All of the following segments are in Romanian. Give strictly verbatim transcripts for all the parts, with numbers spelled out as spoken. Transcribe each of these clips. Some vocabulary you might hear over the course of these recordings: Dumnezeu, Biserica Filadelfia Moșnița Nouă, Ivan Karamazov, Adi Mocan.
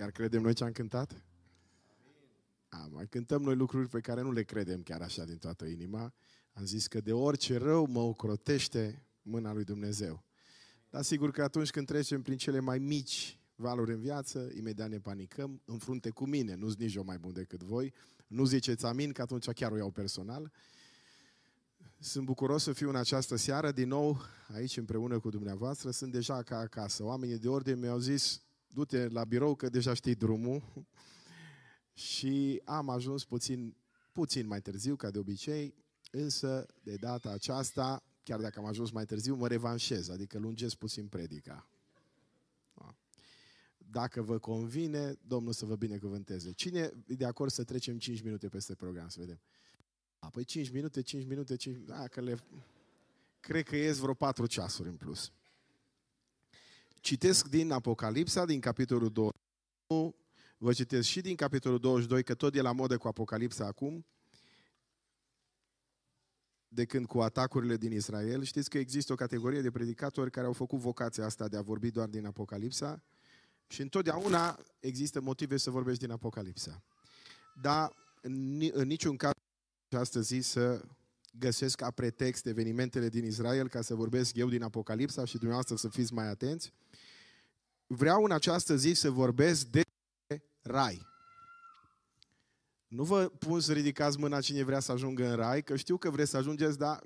Chiar credem noi ce am cântat? A, mai cântăm noi lucruri pe care nu le credem chiar așa din toată inima. Am zis că de orice rău mă ocrotește mâna lui Dumnezeu. Dar sigur că atunci când trecem prin cele mai mici valuri în viață, imediat ne panicăm, în frunte cu mine, nu-s nici eu mai bun decât voi, nu ziceți amin, că atunci chiar o iau personal. Sunt bucuros să fiu în această seară, din nou, aici împreună cu dumneavoastră, sunt deja ca acasă. Oamenii de ordine mi-au zis, du-te la birou că deja știi drumul. Și am ajuns puțin, puțin mai târziu, ca de obicei, însă de data aceasta, chiar dacă am ajuns mai târziu, mă revanșez, adică lungesc puțin predica. Dacă vă convine, Domnul să vă binecuvânteze. Cine e de acord să trecem cinci minute peste program, să vedem? Apoi cinci minute, cinci minute, cinci... A, că le... Cred că ies vreo patru ceasuri în plus. Citesc din Apocalipsa, din capitolul douăzeci și unu, vă citesc și din capitolul douăzeci și doi, că tot e la modă cu Apocalipsa acum, de când cu atacurile din Israel. Știți că există o categorie de predicatori care au făcut vocația asta de a vorbi doar din Apocalipsa și întotdeauna există motive să vorbești din Apocalipsa. Dar în niciun caz această zi să găsesc ca pretext evenimentele din Israel ca să vorbesc eu din Apocalipsa și dumneavoastră să fiți mai atenți. Vreau în această zi să vorbesc de rai. Nu vă pun să ridicați mâna cine vrea să ajungă în rai, că știu că vreți să ajungeți, dar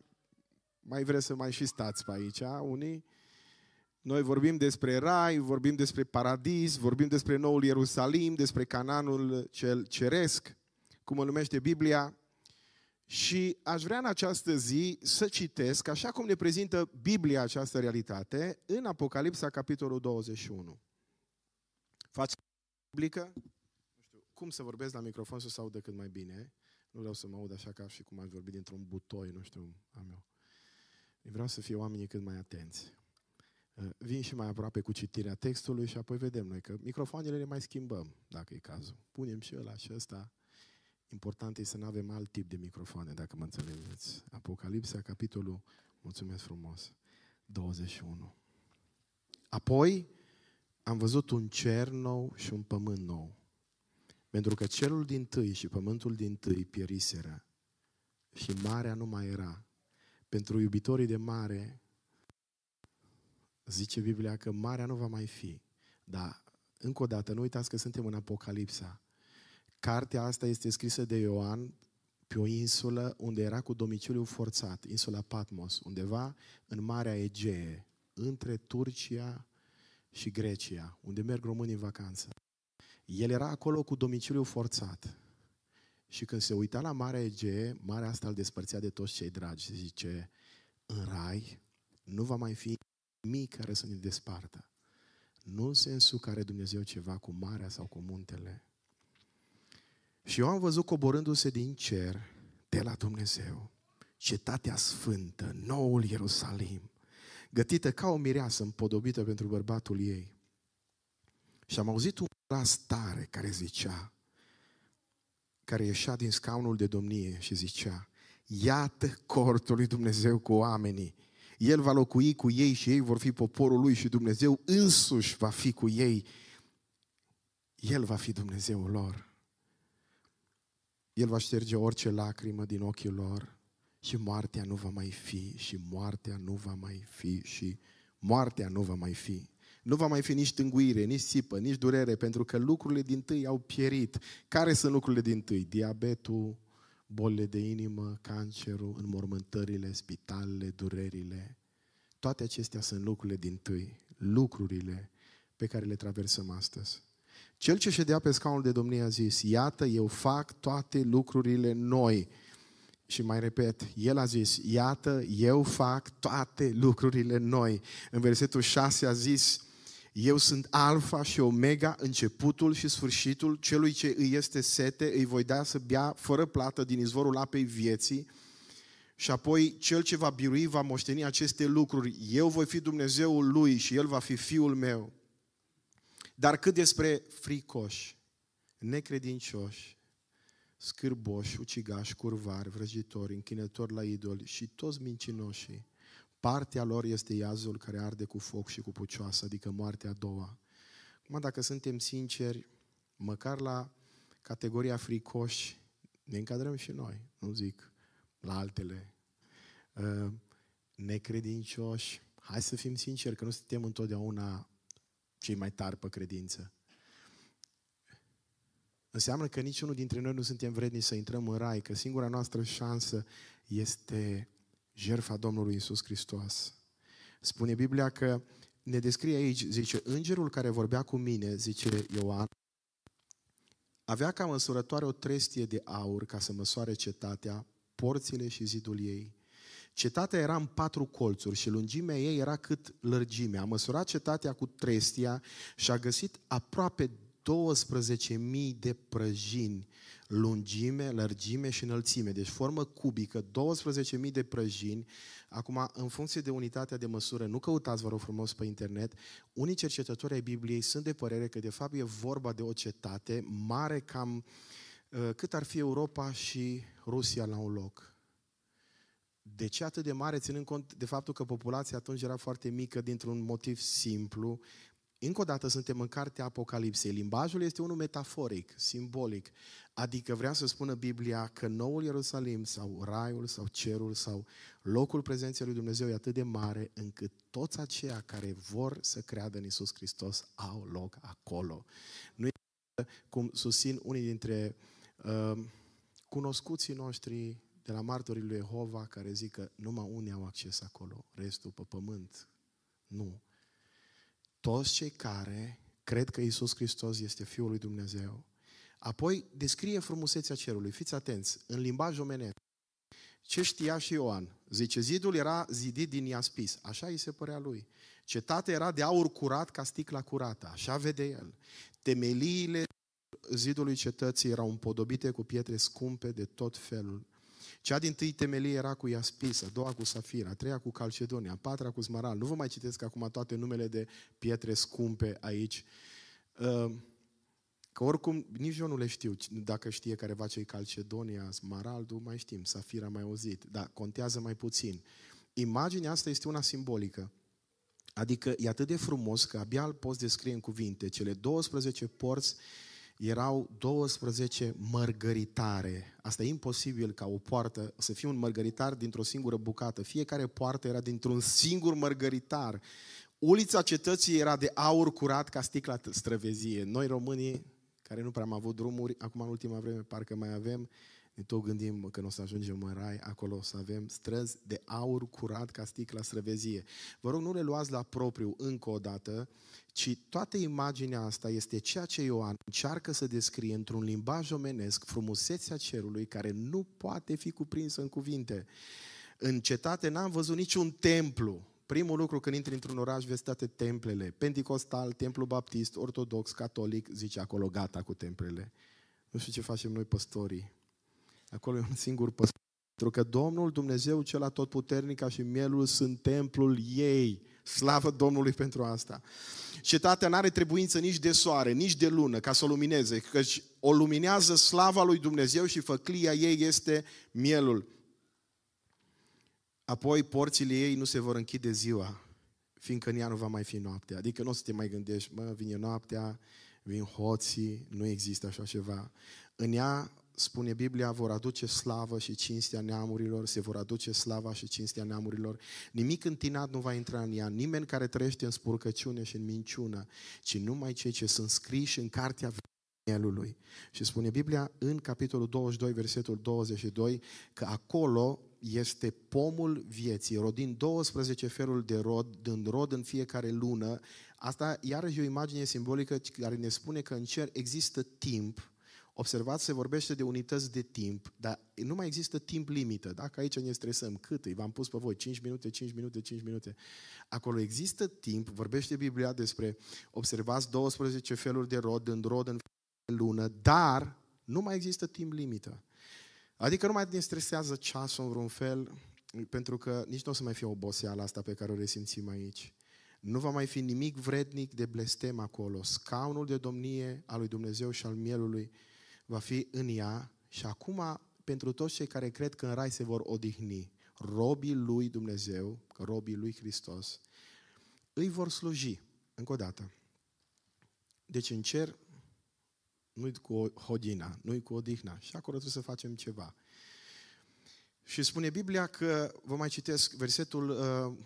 mai vreți să mai și stați pe aici, unii. Noi vorbim despre rai, vorbim despre paradis, vorbim despre noul Ierusalim, despre Canaanul cel ceresc, cum o numește Biblia. Și aș vrea în această zi să citesc, așa cum ne prezintă Biblia această realitate, în Apocalipsa, capitolul douăzeci și unu. Față publică, nu știu, cum să vorbesc la microfon să se audă cât mai bine. Nu vreau să mă aud așa ca și cum aș vorbi dintr-un butoi, nu știu, a meu. Vreau să fie oamenii cât mai atenți. Vin și mai aproape cu citirea textului și apoi vedem noi că microfoanele le mai schimbăm, dacă e cazul. Punem și ăla și ăsta. Important e să nu avem alt tip de microfoane, dacă mă înțelegeți. Apocalipsa, capitolul, mulțumesc frumos, douăzeci și unu. Apoi am văzut un cer nou și un pământ nou, pentru că cerul dintâi și pământul dintâi pieriseră și marea nu mai era. Pentru iubitorii de mare, zice Biblia că marea nu va mai fi. Dar, încă o dată, nu uitați că suntem în Apocalipsa. Cartea asta este scrisă de Ioan pe o insulă unde era cu domiciliu forțat, insula Patmos, undeva în Marea Egee, între Turcia și Grecia, unde merg românii în vacanță. El era acolo cu domiciliu forțat și când se uita la Marea Egee, marea asta îl despărțea de toți cei dragi și zice, în rai nu va mai fi nimic care să ne despartă. Nu în sensul care Dumnezeu ceva cu marea sau cu muntele. Și eu am văzut coborându-se din cer, de la Dumnezeu, cetatea sfântă, noul Ierusalim, gătită ca o mireasă împodobită pentru bărbatul ei. Și am auzit un glas tare care zicea, care ieșea din scaunul de domnie și zicea, iată cortul lui Dumnezeu cu oamenii, El va locui cu ei și ei vor fi poporul lui și Dumnezeu însuși va fi cu ei, El va fi Dumnezeul lor. El va șterge orice lacrimă din ochii lor și moartea nu va mai fi, și moartea nu va mai fi, și moartea nu va mai fi. Nu va mai fi nici tânguire, nici țipă, nici durere, pentru că lucrurile dintâi au pierit. Care sunt lucrurile dintâi? Diabetul, bolile de inimă, cancerul, înmormântările, spitalele, durerile. Toate acestea sunt lucrurile dintâi, lucrurile pe care le traversăm astăzi. Cel ce ședea pe scaunul de domnie a zis, iată, eu fac toate lucrurile noi. Și mai repet, el a zis, iată, eu fac toate lucrurile noi. În versetul șase a zis, eu sunt alfa și omega, începutul și sfârșitul, celui ce îi este sete, îi voi da să bea fără plată din izvorul apei vieții. Și apoi, cel ce va birui va moșteni aceste lucruri. Eu voi fi Dumnezeul lui și el va fi fiul meu. Dar cât despre fricoși, necredincioși, scârboși, ucigași, curvari, vrăjitori, închinători la idoli și toți mincinoșii, partea lor este iazul care arde cu foc și cu pucioasă, adică moartea a doua. Acum, dacă suntem sinceri, măcar la categoria fricoși, ne încadrăm și noi, nu zic la altele, necredincioși. Hai să fim sinceri că nu suntem întotdeauna cei mai tari pe credință. Înseamnă că niciunul dintre noi nu suntem vrednici să intrăm în rai, că singura noastră șansă este jertfa Domnului Iisus Hristos. Spune Biblia că ne descrie aici, zice, îngerul care vorbea cu mine, zice Ioan, avea ca măsurătoare o trestie de aur ca să măsoare cetatea, porțile și zidul ei. Cetatea era în patru colțuri și lungimea ei era cât lărgimea. A măsurat cetatea cu trestia și a găsit aproape douăsprezece mii de prăjini, lungime, lărgime și înălțime, deci formă cubică, douăsprezece mii de prăjini. Acum, în funcție de unitatea de măsură, nu căutați, vă rog frumos, pe internet, unii cercetători ai Bibliei sunt de părere că de fapt e vorba de o cetate mare cam cât ar fi Europa și Rusia la un loc. De ce atât de mare, ținând cont de faptul că populația atunci era foarte mică dintr-un motiv simplu? Încă o dată suntem în cartea Apocalipsei. Limbajul este unul metaforic, simbolic. Adică vrea să spună Biblia că noul Ierusalim sau raiul sau cerul sau locul prezenței lui Dumnezeu e atât de mare încât toți aceia care vor să creadă în Iisus Hristos au loc acolo. Nu este cum susțin unii dintre uh, cunoscuții noștri de la martorii lui Jehova care zic că numai unii au acces acolo, restul pe pământ. Nu. Toți cei care cred că Iisus Hristos este Fiul lui Dumnezeu. Apoi descrie frumusețea cerului. Fiți atenți, în limbaj omenesc. Ce știa și Ioan? Zice, zidul era zidit din iaspis. Așa îi se părea lui. Cetatea era de aur curat ca sticla curată. Așa vede el. Temeliile zidului cetății erau împodobite cu pietre scumpe de tot felul. Cea din tâi temelie era cu iaspis, a doua cu safir, a treia cu calcedonia, a patra cu smarald. Nu vă mai citesc acum toate numele de pietre scumpe aici. Că oricum nici eu nu le știu. Dacă știe careva ce-i calcedonia, smaraldul, mai știm, safir am mai auzit. Dar contează mai puțin. Imaginea asta este una simbolică. Adică e atât de frumos că abia îl poți descrie în cuvinte. Cele douăsprezece porți erau douăsprezece mărgăritare. Asta e imposibil ca o poartă să fie un mărgăritar dintr-o singură bucată. Fiecare poartă era dintr-un singur mărgăritar. Ulița cetății era de aur curat ca sticla străvezie. Noi românii, care nu prea am avut drumuri, acum în ultima vreme parcă mai avem, ne tot gândim că nu o să ajungem în rai, acolo o să avem străzi de aur curat ca sticla străvezie. Vă rog, nu le luați la propriu încă o dată, ci toată imaginea asta este ceea ce Ioan încearcă să descrie într-un limbaj omenesc frumusețea cerului care nu poate fi cuprinsă în cuvinte. În cetate n-am văzut niciun templu. Primul lucru când intri într-un oraș vezi toate templele. Pentecostal, templu baptist, ortodox, catolic, zice acolo gata cu templele. Nu știu ce facem noi păstorii. Acolo e un singur păstor. Pentru că Domnul Dumnezeu cel atotputernic ca și mielul sunt templul ei. Slavă Domnului pentru asta. Cetatea n-are trebuință nici de soare, nici de lună ca să o lumineze, căci o luminează slava lui Dumnezeu și făclia ei este mielul. Apoi porțile ei nu se vor închide ziua, fiindcă în ea nu va mai fi noaptea. Adică nu o să te mai gândești, mă, vine noaptea, vin hoții, nu există așa ceva. În ea, spune Biblia, vor aduce slavă și cinstea neamurilor, se vor aduce slava și cinstea neamurilor. Nimic întinat nu va intra în ea, nimeni care trăiește în spurcăciune și în minciună, ci numai cei ce sunt scriși în cartea Mielului. Și spune Biblia în capitolul douăzeci și doi, versetul douăzeci și doi, că acolo este pomul vieții, rodind douăsprezece feluri de rod, dând rod în fiecare lună. Asta iarăși e o imagine simbolică care ne spune că în cer există timp. Observați, se vorbește de unități de timp, dar nu mai există timp limită. Dacă aici ne stresăm, cât îi v-am pus pe voi? cinci minute, cinci minute, cinci minute. Acolo există timp, vorbește Biblia despre, observați, douăsprezece feluri de rod, în rod în lună, dar nu mai există timp limită. Adică nu mai ne stresează ceasul în vreun fel, pentru că nici nu o să mai fie oboseala asta pe care o resimțim aici. Nu va mai fi nimic vrednic de blestem acolo. Scaunul de domnie al lui Dumnezeu și al Mielului va fi în ea și acum pentru toți cei care cred că în rai se vor odihni, robii lui Dumnezeu, robii lui Hristos, îi vor sluji. Încă o dată. Deci în cer nu-i cu hodina, nu-i cu odihna. Și acolo trebuie să facem ceva. Și spune Biblia că, vă mai citesc versetul uh,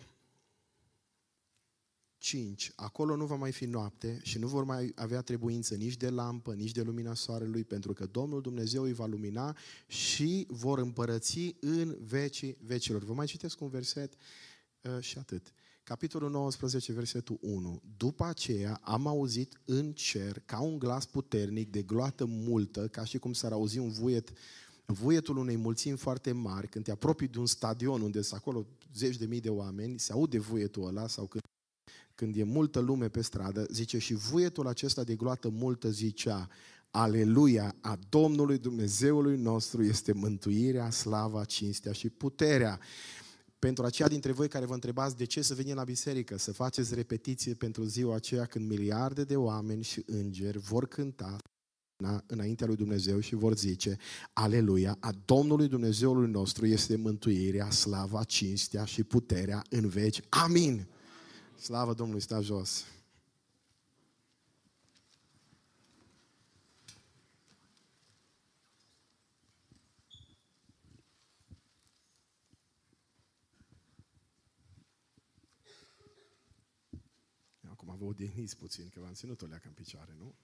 cinci. Acolo nu va mai fi noapte și nu vor mai avea trebuință nici de lampă, nici de lumina soarelui, pentru că Domnul Dumnezeu îi va lumina și vor împărăți în vecii vecilor. Vă mai citesc un verset uh, și atât. Capitolul nouăsprezece, versetul unu. După aceea am auzit în cer ca un glas puternic de gloată multă, ca și cum s-ar auzi un vuiet, vuietul unei mulțimi foarte mari. Când te apropii de un stadion unde sunt acolo zeci de mii de oameni, se aude vuietul ăla, sau când, când e multă lume pe stradă, zice, și vuietul acesta de gloată multă zicea: Aleluia, a Domnului Dumnezeului nostru este mântuirea, slava, cinstea și puterea. Pentru aceia dintre voi care vă întrebați de ce să venim la biserică, să faceți repetiție pentru ziua aceea când miliarde de oameni și îngeri vor cânta înaintea lui Dumnezeu și vor zice: Aleluia, a Domnului Dumnezeului nostru este mântuirea, slava, cinstea și puterea în veci. Amin! Slavă Domnului, stai jos! Vă odihniți puțin, că v-am ținut o leacă în picioare, nu?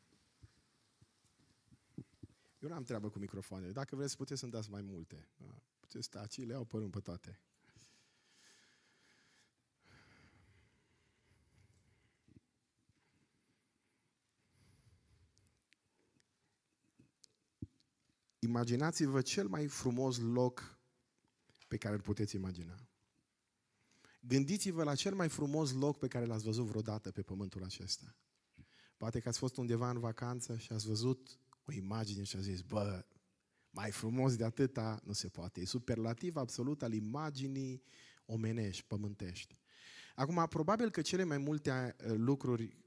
Eu n-am treabă cu microfoanele. Dacă vreți, puteți să-mi dați mai multe. Puteți taci, le iau părând pe toate. Imaginați-vă cel mai frumos loc pe care îl puteți imagina. Gândiți-vă la cel mai frumos loc pe care l-ați văzut vreodată pe pământul acesta. Poate că ați fost undeva în vacanță și ați văzut o imagine și ați zis: bă, mai frumos de atâta nu se poate. E superlativ absolut al imaginii omenești, pământești. Acum, probabil că cele mai multe lucruri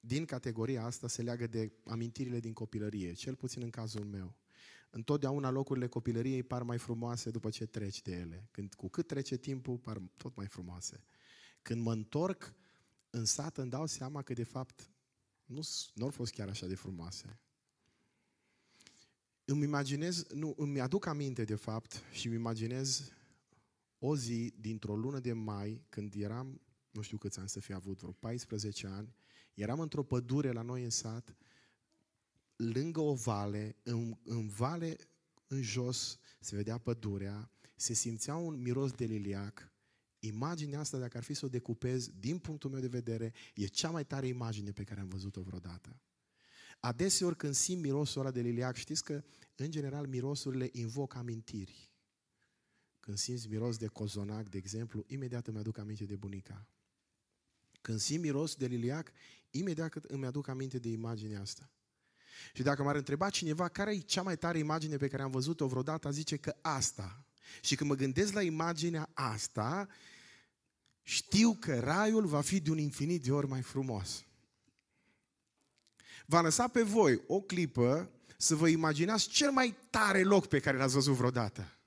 din categoria asta se leagă de amintirile din copilărie, cel puțin în cazul meu. Întotdeauna locurile copilăriei par mai frumoase după ce treci de ele. Când, cu cât trece timpul, par tot mai frumoase. Când mă întorc în sat, îmi dau seama că, de fapt, nu, nu au fost chiar așa de frumoase. Îmi imaginez, nu, îmi aduc aminte, de fapt, și îmi imaginez o zi dintr-o lună de mai, când eram, nu știu câți ani să fi avut, vreo paisprezece ani, eram într-o pădure la noi în sat, lângă o vale, în, în vale, în jos, se vedea pădurea, se simțea un miros de liliac. Imaginea asta, dacă ar fi să o decupez, din punctul meu de vedere, e cea mai tare imagine pe care am văzut-o vreodată. Adeseori când simt mirosul ăla de liliac, știți că, în general, mirosurile invocă amintiri. Când simți miros de cozonac, de exemplu, imediat îmi aduc aminte de bunica. Când simt miros de liliac, imediat îmi aduc aminte de imaginea asta. Și dacă m-ar întreba cineva care e cea mai tare imagine pe care am văzut-o vreodată, zice că asta. Și când mă gândesc la imaginea asta, știu că raiul va fi de un infinit de ori mai frumos. V-am lăsat pe voi o clipă să vă imaginați cel mai tare loc pe care l-ați văzut vreodată.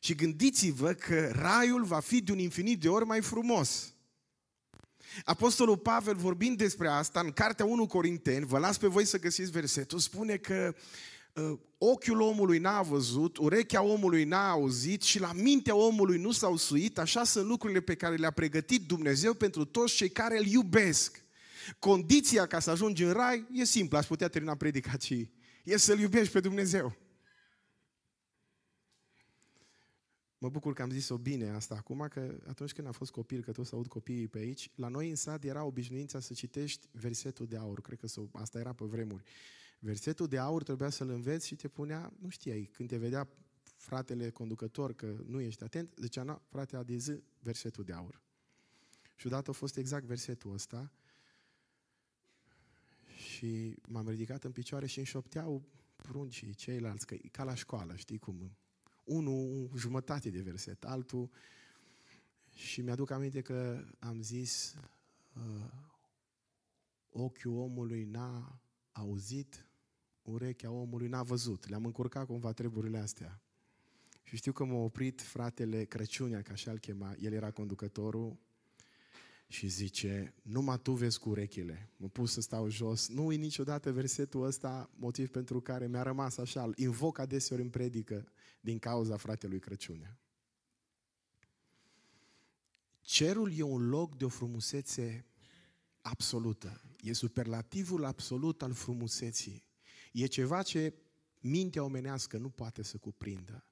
Și gândiți-vă că raiul va fi de un infinit de ori mai frumos. Apostolul Pavel, vorbind despre asta, în cartea unu Corinteni, vă las pe voi să găsiți versetul, spune că uh, ochiul omului n-a văzut, urechea omului n-a auzit și la mintea omului nu s-au suit, așa sunt lucrurile pe care le-a pregătit Dumnezeu pentru toți cei care îl iubesc. Condiția ca să ajungi în rai e simplă, aș putea termina predica și e să-L iubești pe Dumnezeu. Mă bucur că am zis-o bine asta acum, că atunci când am fost copil, că tot să aud copiii pe aici, la noi în sat era obișnuința să citești versetul de aur, cred că asta era pe vremuri. Versetul de aur trebuia să-l înveți și te punea, nu știai, când te vedea fratele conducător că nu ești atent, zicea: na, frate Adi, zi versetul de aur. Și odată a fost exact versetul ăsta și m-am ridicat în picioare și înșopteau pruncii ceilalți, că ca la școală, știi cum... Unul, jumătate de verset, altul. Și mi-aduc aminte că am zis: uh, ochiul omului n-a auzit, urechea omului n-a văzut. Le-am încurcat cumva treburile astea. Și știu că m-a oprit fratele Crăciunea, că așa îl chema, el era conducătorul. și zice, numai tu vezi cu urechile. Mă pus să stau jos. Nu uit niciodată versetul ăsta, motiv pentru care mi-a rămas așa. Îl invoc adeseori în predică din cauza fratelui Crăciune. Cerul e un loc de o frumusețe absolută. E superlativul absolut al frumuseții. E ceva ce mintea omenească nu poate să cuprindă.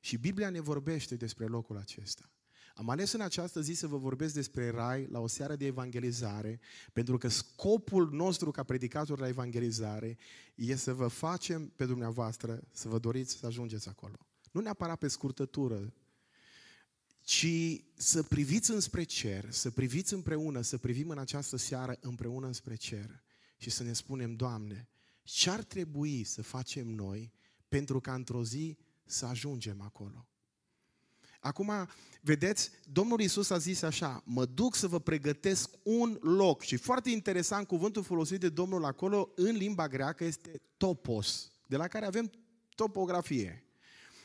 Și Biblia ne vorbește despre locul acesta. Am ales în această zi să vă vorbesc despre Rai la o seară de evangelizare, pentru că scopul nostru ca predicatori la evangelizare e să vă facem pe dumneavoastră să vă doriți să ajungeți acolo. Nu neapărat pe scurtătură, ci să priviți înspre cer, să priviți împreună, să privim în această seară împreună înspre cer și să ne spunem, Doamne, ce ar trebui să facem noi pentru ca într-o zi să ajungem acolo? Acum, vedeți, Domnul Iisus a zis așa, mă duc să vă pregătesc un loc. Și foarte interesant, cuvântul folosit de Domnul acolo, în limba greacă, este topos, de la care avem topografie.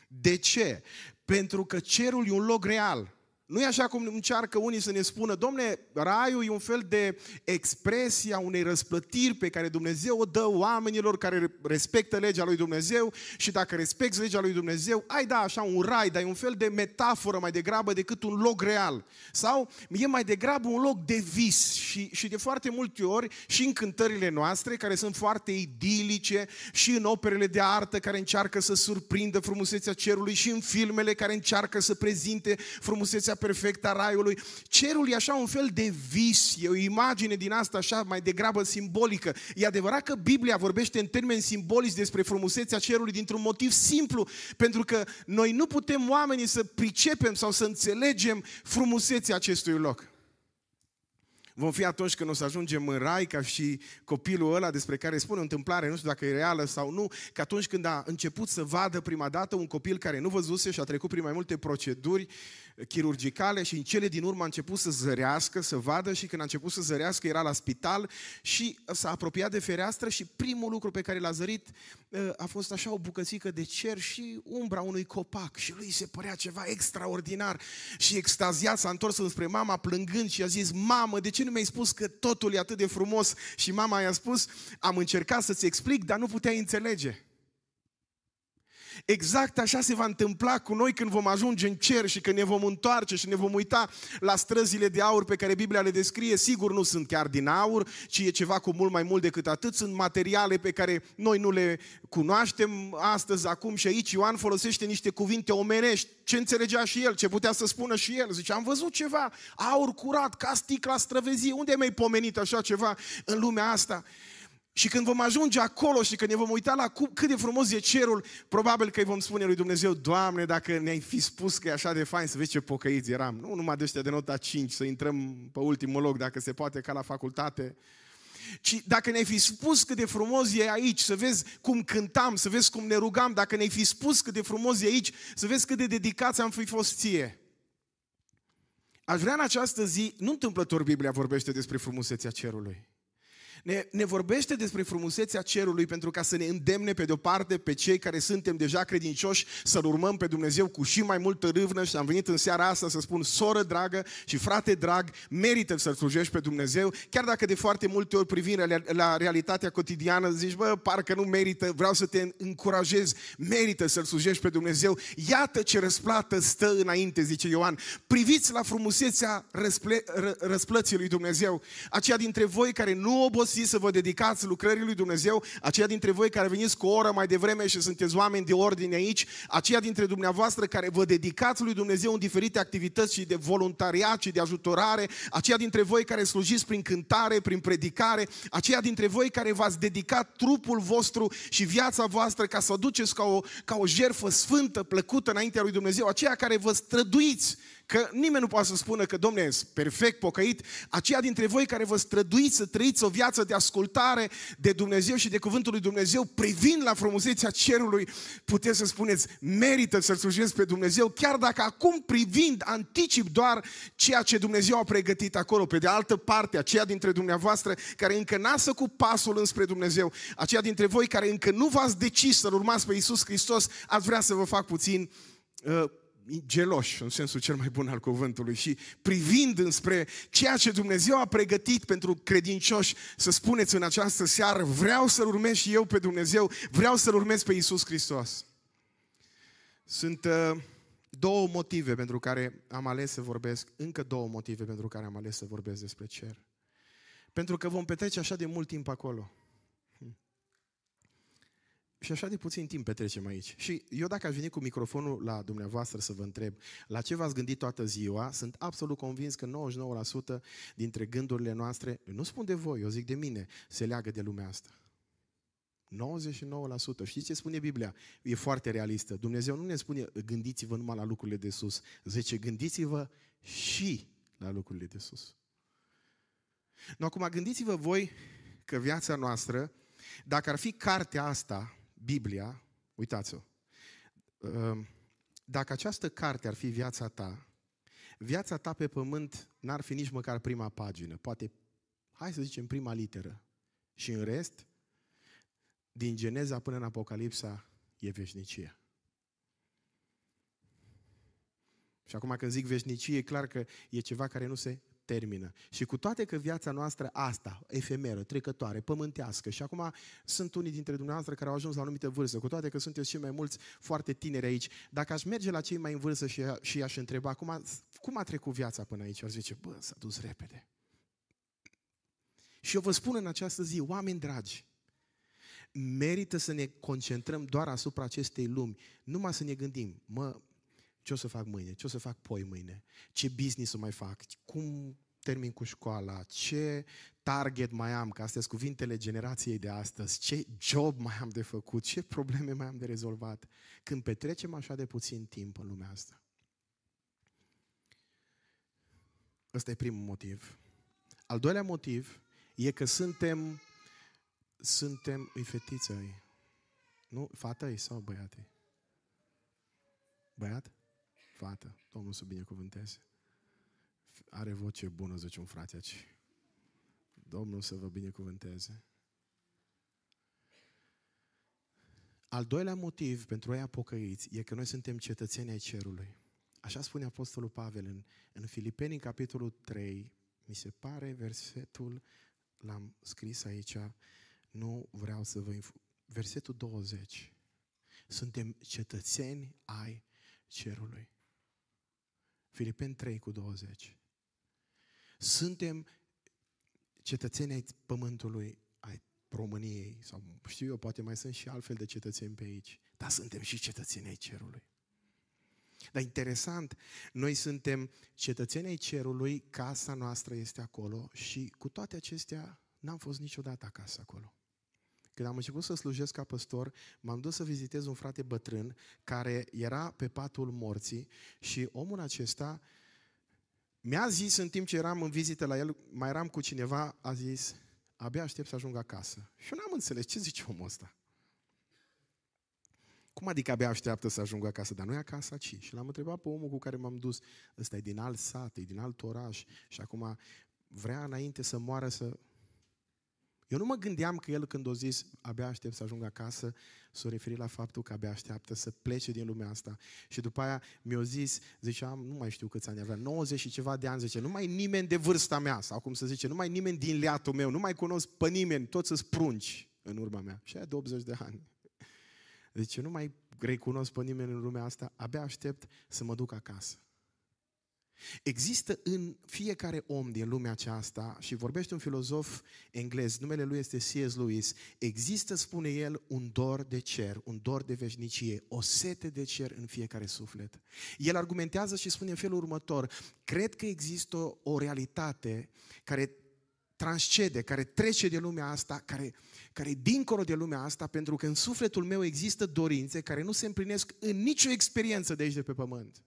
De ce? Pentru că cerul e un loc real. Nu e așa cum încearcă unii să ne spună, Domne, raiul e un fel de expresie a unei răsplătiri pe care Dumnezeu o dă oamenilor care respectă legea lui Dumnezeu și dacă respecti legea lui Dumnezeu, ai da așa un rai, dar e un fel de metaforă mai degrabă decât un loc real. Sau e mai degrabă un loc de vis și, și de foarte multe ori și în cântările noastre care sunt foarte idilice și în operele de artă care încearcă să surprindă frumusețea cerului și în filmele care încearcă să prezinte frumusețea perfectă a raiului. Cerul e așa un fel de vis, e o imagine din asta așa mai degrabă simbolică. E adevărat că Biblia vorbește în termeni simbolici despre frumusețea cerului dintr-un motiv simplu, pentru că noi nu putem oamenii să pricepem sau să înțelegem frumusețea acestui loc. Vom fi atunci când o să ajungem în rai ca și copilul ăla despre care spune o întâmplare, nu știu dacă e reală sau nu, că atunci când a început să vadă prima dată un copil care nu văzuse și a trecut prin mai multe proceduri chirurgicale și în cele din urmă a început să zărească, să vadă și când a început să zărească era la spital și s-a apropiat de fereastră și primul lucru pe care l-a zărit a fost așa o bucățică de cer și umbra unui copac și lui se părea ceva extraordinar și extaziat s-a întors înspre mama plângând și a zis, mamă, de ce nu mi-ai spus că totul e atât de frumos? Și mama i-a spus, am încercat să-ți explic, dar nu puteai înțelege. Exact așa se va întâmpla cu noi când vom ajunge în cer și când ne vom întoarce și ne vom uita la străzile de aur pe care Biblia le descrie. Sigur nu sunt chiar din aur, ci e ceva cu mult mai mult decât atât. Sunt materiale pe care noi nu le cunoaștem astăzi, acum și aici. Ioan folosește niște cuvinte omenești. Ce înțelegea și el, ce putea să spună și el. Zice, am văzut ceva, aur curat, ca sticla străvezie. Unde mi-ai pomenit așa ceva în lumea asta? Și când vom ajunge acolo și când ne vom uita la cât de frumos e cerul, probabil că îi vom spune lui Dumnezeu, Doamne, dacă ne-ai fi spus că e așa de fain, să vezi ce pocăiți eram. Nu numai de ăștia de nota cinci, să intrăm pe ultimul loc, dacă se poate, ca la facultate. Ci dacă ne-ai fi spus cât de frumos e aici, să vezi cum cântam, să vezi cum ne rugam, dacă ne-ai fi spus cât de frumos e aici, să vezi cât de dedicați am fi fost ție. Aș vrea în această zi, nu întâmplător Biblia vorbește despre frumusețea cerului. Ne, ne vorbește despre frumusețea cerului pentru ca să ne îndemne pe de-o parte pe cei care suntem deja credincioși să-L urmăm pe Dumnezeu cu și mai multă râvnă și am venit în seara asta să spun soră dragă și frate drag, merită să-L slujești pe Dumnezeu, chiar dacă de foarte multe ori privind la, la realitatea cotidiană zici, bă, parcă nu merită, vreau să te încurajez, merită să-L slujești pe Dumnezeu, iată ce răsplată stă înainte, zice Ioan, priviți la frumusețea răsple, ră, răsplății lui Dumnezeu, aceia dintre voi care nu obosiți să vă dedicați lucrării lui Dumnezeu, aceia dintre voi care veniți cu o oră mai devreme și sunteți oameni de ordine aici, aceia dintre dumneavoastră care vă dedicați lui Dumnezeu în diferite activități și de voluntariat și de ajutorare, aceia dintre voi care slujiți prin cântare, prin predicare, aceia dintre voi care v-ați dedicat trupul vostru și viața voastră ca să o duceți ca o, ca o jertfă sfântă, plăcută înaintea lui Dumnezeu, aceia care vă străduiți, că nimeni nu poate să spună că, Dom'le, ești perfect pocăit, aceia dintre voi care vă străduiți să trăiți o viață de ascultare de Dumnezeu și de cuvântul lui Dumnezeu, privind la frumusețea cerului, puteți să spuneți, merită să-L slujesc pe Dumnezeu, chiar dacă acum privind, anticip doar ceea ce Dumnezeu a pregătit acolo. Pe de altă parte, aceia dintre dumneavoastră care încă nasă cu pasul înspre Dumnezeu, aceia dintre voi care încă nu v-ați decis să-L urmați pe Iisus Hristos, ați vrea să vă fac puțin uh, geloși, în sensul cel mai bun al cuvântului, și privind înspre ceea ce Dumnezeu a pregătit pentru credincioși, să spuneți în această seară: vreau să-L urmez și eu pe Dumnezeu, vreau să-L urmez pe Iisus Hristos. Sunt uh, două motive pentru care am ales să vorbesc, încă două motive pentru care am ales să vorbesc despre cer. Pentru că vom petrece așa de mult timp acolo. Și așa de puțin timp petrecem aici. Și eu, dacă aș veni cu microfonul la dumneavoastră să vă întreb la ce v-ați gândit toată ziua, sunt absolut convins că nouăzeci și nouă la sută dintre gândurile noastre, nu spun de voi, eu zic de mine, se leagă de lumea asta. nouăzeci și nouă la sută. Știți ce spune Biblia? E foarte realistă. Dumnezeu nu ne spune gândiți-vă numai la lucrurile de sus. Zice gândiți-vă și la lucrurile de sus. No, acum gândiți-vă voi că viața noastră, dacă ar fi cartea asta, Biblia, uitați-o, dacă această carte ar fi viața ta, viața ta pe pământ n-ar fi nici măcar prima pagină, poate, hai să zicem, prima literă. Și în rest, din Geneza până în Apocalipsa, e veșnicie. Și acum când zic veșnicie, e clar că e ceva care nu se termină. Și cu toate că viața noastră asta, efemeră, trecătoare, pământească, și acum sunt unii dintre dumneavoastră care au ajuns la o anumită vârstă, cu toate că sunteți și mai mulți foarte tineri aici, dacă aș merge la cei mai în vârstă și, și i-aș întreba cum a, cum a trecut viața până aici, ar zice, bă, s-a dus repede. Și eu vă spun în această zi, oameni dragi, merită să ne concentrăm doar asupra acestei lumi, numai să ne gândim, mă, ce o să fac mâine? Ce o să fac poi mâine? Ce business o mai fac? Cum termin cu școala? Ce target mai am? Că astea sunt cuvintele generației de astăzi. Ce job mai am de făcut? Ce probleme mai am de rezolvat? Când petrecem așa de puțin timp în lumea asta. Ăsta e primul motiv. Al doilea motiv e că suntem, suntem, îi fetiță-i, nu? Fată-i sau băiat-i? Băiat? Fată, Domnul să binecuvânteze. Are voce bună, zice un frate aici. Domnul să vă binecuvânteze. Al doilea motiv pentru ei pocăiți e că noi suntem cetățeni ai cerului. Așa spune Apostolul Pavel în, în Filipeni, în capitolul trei, mi se pare versetul, l-am scris aici, nu vreau să vă inf- versetul douăzeci. Suntem cetățeni ai cerului. Filipeni trei cu douăzeci. Suntem cetățeni ai pământului, ai României, sau știu eu, poate mai sunt și altfel de cetățeni pe aici, dar suntem și cetățeni ai cerului. Dar interesant, noi suntem cetățeni ai cerului, casa noastră este acolo și cu toate acestea n-am fost niciodată acasă acolo. Când am început să slujesc ca păstor, m-am dus să vizitez un frate bătrân care era pe patul morții și omul acesta mi-a zis în timp ce eram în vizită la el, mai eram cu cineva, a zis, abia aștept să ajung acasă. Și eu n-am înțeles, ce zice omul ăsta? Cum adică abia așteaptă să ajungă acasă? Dar nu e acasă, ci. Și l-am întrebat pe omul cu care m-am dus, ăsta e din alt sat, e din alt oraș și acum vrea înainte să moară să... Eu nu mă gândeam că el, când o zis, abia aștept să ajung acasă, s-o referi la faptul că abia așteaptă să plece din lumea asta. Și după aia mi-o zis, ziceam, nu mai știu câți ani avea, nouăzeci și ceva de ani, zice, nu mai nimeni de vârsta mea, sau cum să zice, nu mai nimeni din leatul meu, nu mai cunosc pe nimeni, toți sunt prunci în urma mea. Și aia de optzeci de ani. Zice, nu mai recunosc pe nimeni în lumea asta, abia aștept să mă duc acasă. Există în fiecare om din lumea aceasta, și vorbește un filozof englez, numele lui este C S Lewis, există, spune el, un dor de cer, un dor de veșnicie, o sete de cer în fiecare suflet. El argumentează și spune în felul următor, cred că există o, o realitate care transcede, care trece de lumea asta, care, care e dincolo de lumea asta, pentru că în sufletul meu există dorințe care nu se împlinesc în nicio experiență de aici de pe pământ.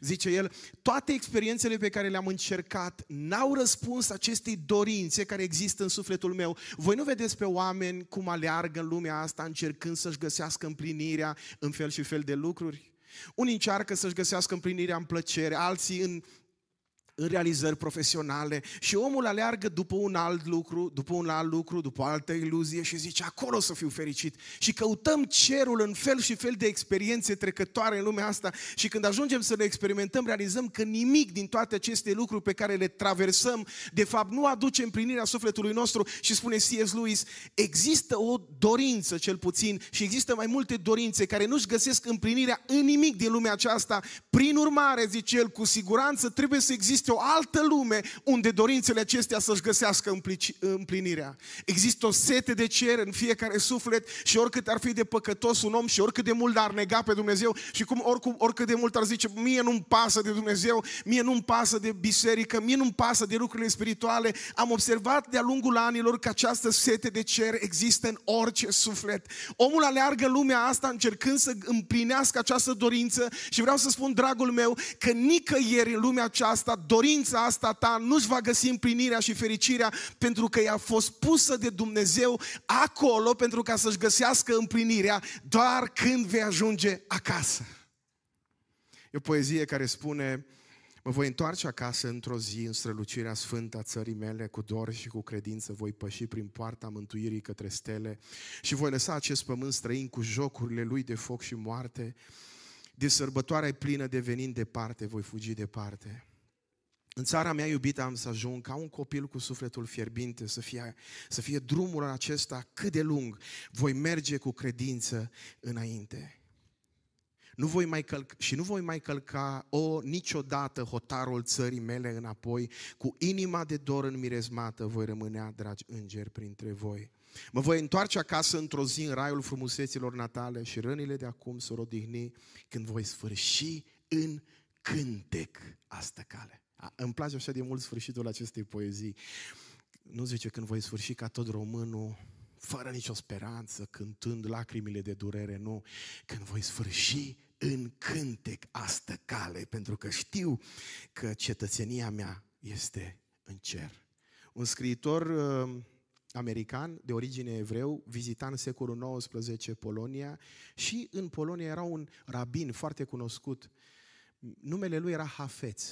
Zice el, toate experiențele pe care le-am încercat n-au răspuns acestei dorințe care există în sufletul meu. Voi nu vedeți pe oameni cum aleargă în lumea asta încercând să-și găsească împlinirea în fel și fel de lucruri? Unii încearcă să-și găsească împlinirea în plăcere, alții în în realizări profesionale și omul aleargă după un alt lucru, după un alt lucru, după altă iluzie și zice acolo să fiu fericit. Și căutăm cerul în fel și fel de experiențe trecătoare în lumea asta și când ajungem să le experimentăm, realizăm că nimic din toate aceste lucruri pe care le traversăm, de fapt nu aduce împlinirea sufletului nostru și spune C S Lewis, există o dorință cel puțin și există mai multe dorințe care nu-și găsesc împlinirea în nimic din lumea aceasta. Prin urmare, zice el, cu siguranță trebuie să existe Este o altă lume unde dorințele acestea să-și găsească împlinirea. Există o sete de cer în fiecare suflet și oricât ar fi de păcătos un om și oricât de mult ar nega pe Dumnezeu și cum oricum, oricât de mult ar zice mie nu-mi pasă de Dumnezeu, mie nu-mi pasă de biserică, mie nu-mi pasă de lucrurile spirituale. Am observat de-a lungul anilor că această sete de cer există în orice suflet. Omul aleargă lumea asta încercând să împlinească această dorință și vreau să spun, dragul meu, că nicăieri în lumea aceasta dorința asta ta nu-și va găsi împlinirea și fericirea pentru că i-a fost pusă de Dumnezeu acolo pentru ca să-și găsească împlinirea doar când vei ajunge acasă. E o poezie care spune, mă voi întoarce acasă într-o zi în strălucirea sfântă a țării mele, cu dor și cu credință voi păși prin poarta mântuirii către stele și voi lăsa acest pământ străin cu jocurile lui de foc și moarte, de sărbătoarea plină devenind departe, voi fugi departe. În țara mea iubită am să ajung ca un copil cu sufletul fierbinte, să fie, să fie drumul acesta cât de lung. Voi merge cu credință înainte. Nu voi mai călca, și nu voi mai călca o niciodată hotarul țării mele înapoi. Cu inima de dor înmirezmată voi rămânea, dragi îngeri, printre voi. Mă voi întoarce acasă într-o zi în raiul frumuseților natale și rănile de acum s-or odihni când voi sfârși în cântec astă cale. Îmi place așa de mult sfârșitul acestei poezii. Nu zice când voi sfârși ca tot românul, fără nicio speranță, cântând lacrimile de durere, nu. Când voi sfârși în cântec astă cale, pentru că știu că cetățenia mea este în cer. Un scriitor uh, american de origine evreu, vizita în secolul nouăsprezece Polonia și în Polonia era un rabin foarte cunoscut. Numele lui era Hafeț.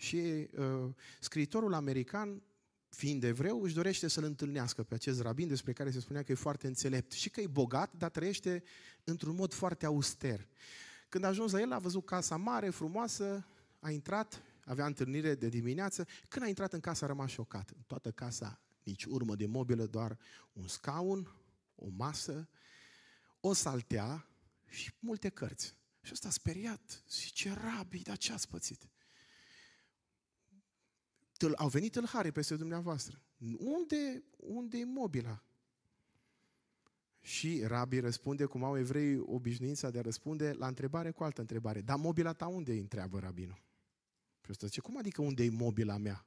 Și uh, scriitorul american, fiind evreu, își dorește să-l întâlnească pe acest rabin despre care se spunea că e foarte înțelept și că e bogat, dar trăiește într-un mod foarte auster. Când a ajuns la el, a văzut casa mare, frumoasă, a intrat, avea întâlnire de dimineață. Când a intrat în casă, a rămas șocat. În toată casa, nici urmă de mobilă, doar un scaun, o masă, o saltea și multe cărți. Și ăsta speriat, zice, rabi, dar ce ați pățit? Au venit tâlhari peste dumneavoastră. Unde, unde e mobila? Și rabii răspunde, cum au evrei obișnuința de a răspunde la întrebare cu altă întrebare. Dar mobila ta unde e? Întreabă rabinul. Și ăsta zice, cum adică unde e mobila mea?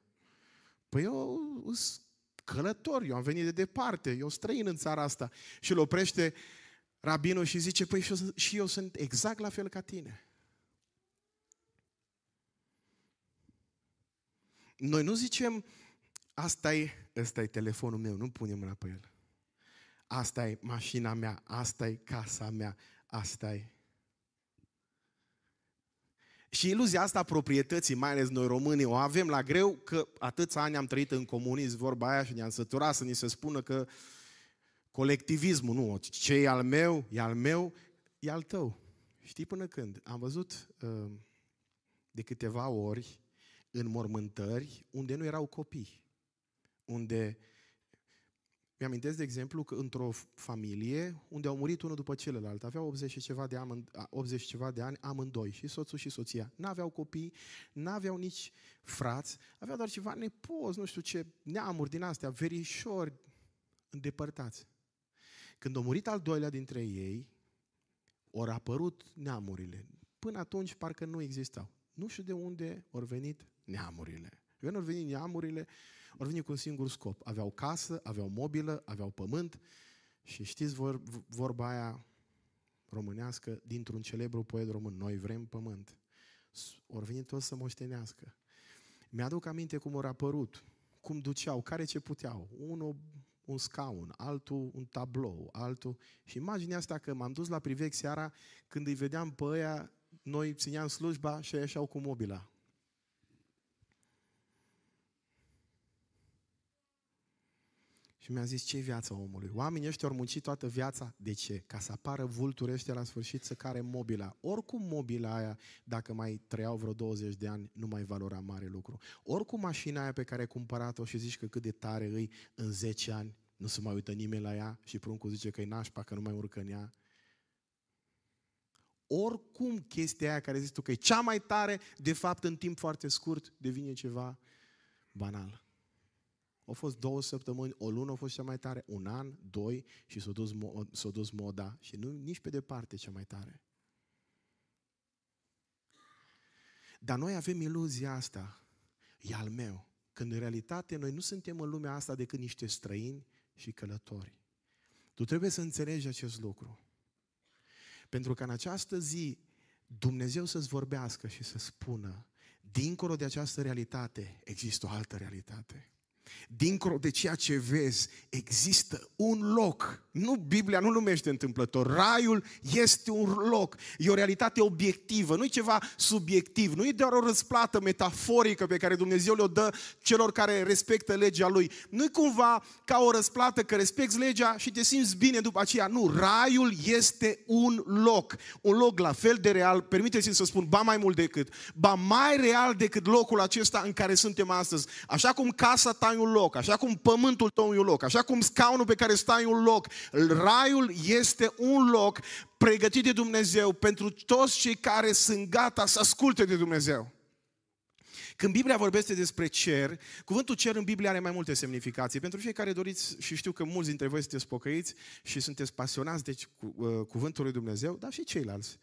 Păi eu sunt călător, eu am venit de departe, eu sunt străin în țara asta. Și îl oprește rabinul și zice, păi și eu, și eu sunt exact la fel ca tine. Noi nu zicem, asta e, ăsta e telefonul meu, nu punem mâna pe el. Asta e mașina mea, asta e casa mea, asta e. Și iluzia asta a proprietății, mai ales noi românii, o avem la greu, că atâția ani am trăit în comunism, vorba aia, și ne-am săturat să ni se spună că colectivismul, nu, ce e al meu, e al meu, e al tău. Știi până când? Am văzut de câteva ori în mormântări unde nu erau copii, unde, mi-amintesc de exemplu că într-o familie unde au murit unul după celălalt, aveau optzeci și ceva de ani amândoi, și soțul și soția, n-aveau copii, n-aveau nici frați, aveau doar ceva nepoți, nu știu ce, neamuri din astea, verișori îndepărtați. Când a murit al doilea dintre ei, au apărut neamurile, până atunci parcă nu existau. Nu știu de unde au venit neamurile. Când au venit neamurile, au venit cu un singur scop. Aveau casă, aveau mobilă, aveau pământ și știți vorba aia românească dintr-un celebru poet român, noi vrem pământ. Au venit toți să moștenească. Mi-aduc aminte cum au apărut, cum duceau, care ce puteau. Unul un scaun, altul un tablou, altul... Și imaginea asta că m-am dus la Privec seara când îi vedeam pe ăia. Noi țineam slujba și ei ieșeau cu mobila. Și mi-a zis, ce-i viața omului? Oamenii ăștia au muncit toată viața. De ce? Ca să apară vulturi ăștia la sfârșit să care mobila. Oricum mobila aia, dacă mai trăiau vreo douăzeci de ani, nu mai valora mare lucru. Oricum mașina aia pe care ai cumpărat-o și zici că cât de tare îi în zece ani, nu se mai uită nimeni la ea și pruncul zice că e nașpa, că nu mai urcă în ea. Oricum chestia aia care zici tu că e cea mai tare, de fapt în timp foarte scurt devine ceva banal. Au fost două săptămâni, o lună a fost cea mai tare, un an, doi și s-a dus, s-a dus moda și nu, nici pe departe cea mai tare. Dar noi avem iluzia asta, e al meu, când în realitate noi nu suntem în lumea asta decât niște străini și călători. Tu trebuie să înțelegi acest lucru. Pentru că în această zi Dumnezeu să-ți vorbească și să spună, dincolo de această realitate există o altă realitate. Dincolo de ceea ce vezi, există un loc. Nu, Biblia nu numește întâmplător. Raiul este un loc. E o realitate obiectivă, nu e ceva subiectiv. Nu e doar o răsplată metaforică pe care Dumnezeu le-o dă celor care respectă legea Lui. Nu e cumva ca o răsplată că respecti legea și te simți bine după aceea. Nu, raiul este un loc. Un loc la fel de real, permiteți-mi să spun, ba mai mult decât, ba mai real decât locul acesta în care suntem astăzi. Așa cum casa ta e un loc, așa cum pământul tău e un loc, așa cum scaunul pe care stai e un loc, raiul este un loc pregătit de Dumnezeu pentru toți cei care sunt gata să asculte de Dumnezeu. Când Biblia vorbește despre cer, cuvântul cer în Biblie are mai multe semnificații. Pentru cei care doriți, și știu că mulți dintre voi sunteți pocăiți și sunteți pasionați de cuvântul lui Dumnezeu, dar și ceilalți.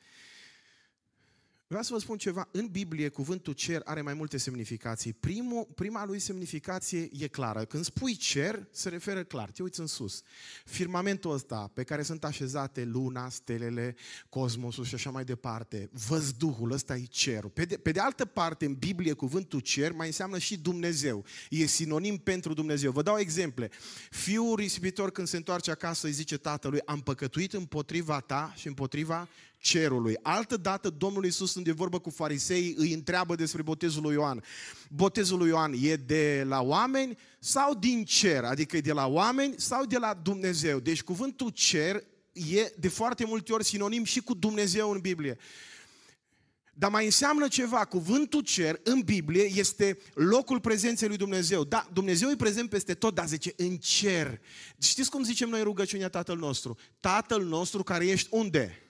Vreau să vă spun ceva, în Biblie cuvântul cer are mai multe semnificații. Primul, prima lui semnificație e clară. Când spui cer, se referă clar, te uiți în sus. Firmamentul ăsta pe care sunt așezate luna, stelele, cosmosul și așa mai departe, văzduhul, ăsta e cerul. Pe de, pe de altă parte, în Biblie cuvântul cer mai înseamnă și Dumnezeu. E sinonim pentru Dumnezeu. Vă dau exemple. Fiul risipitor când se întoarce acasă îi zice tatălui, am păcătuit împotriva ta și împotriva cerului. Altă dată Domnul Iisus, când e vorbă cu fariseii, îi întreabă despre botezul lui Ioan. Botezul lui Ioan e de la oameni sau din cer? Adică e de la oameni sau de la Dumnezeu? Deci cuvântul cer e de foarte multe ori sinonim și cu Dumnezeu în Biblie. Dar mai înseamnă ceva, cuvântul cer în Biblie este locul prezenței lui Dumnezeu. Da, Dumnezeu e prezent peste tot, dar zice în cer. Știți cum zicem noi rugăciunea Tatăl nostru? Tatăl nostru care ești unde?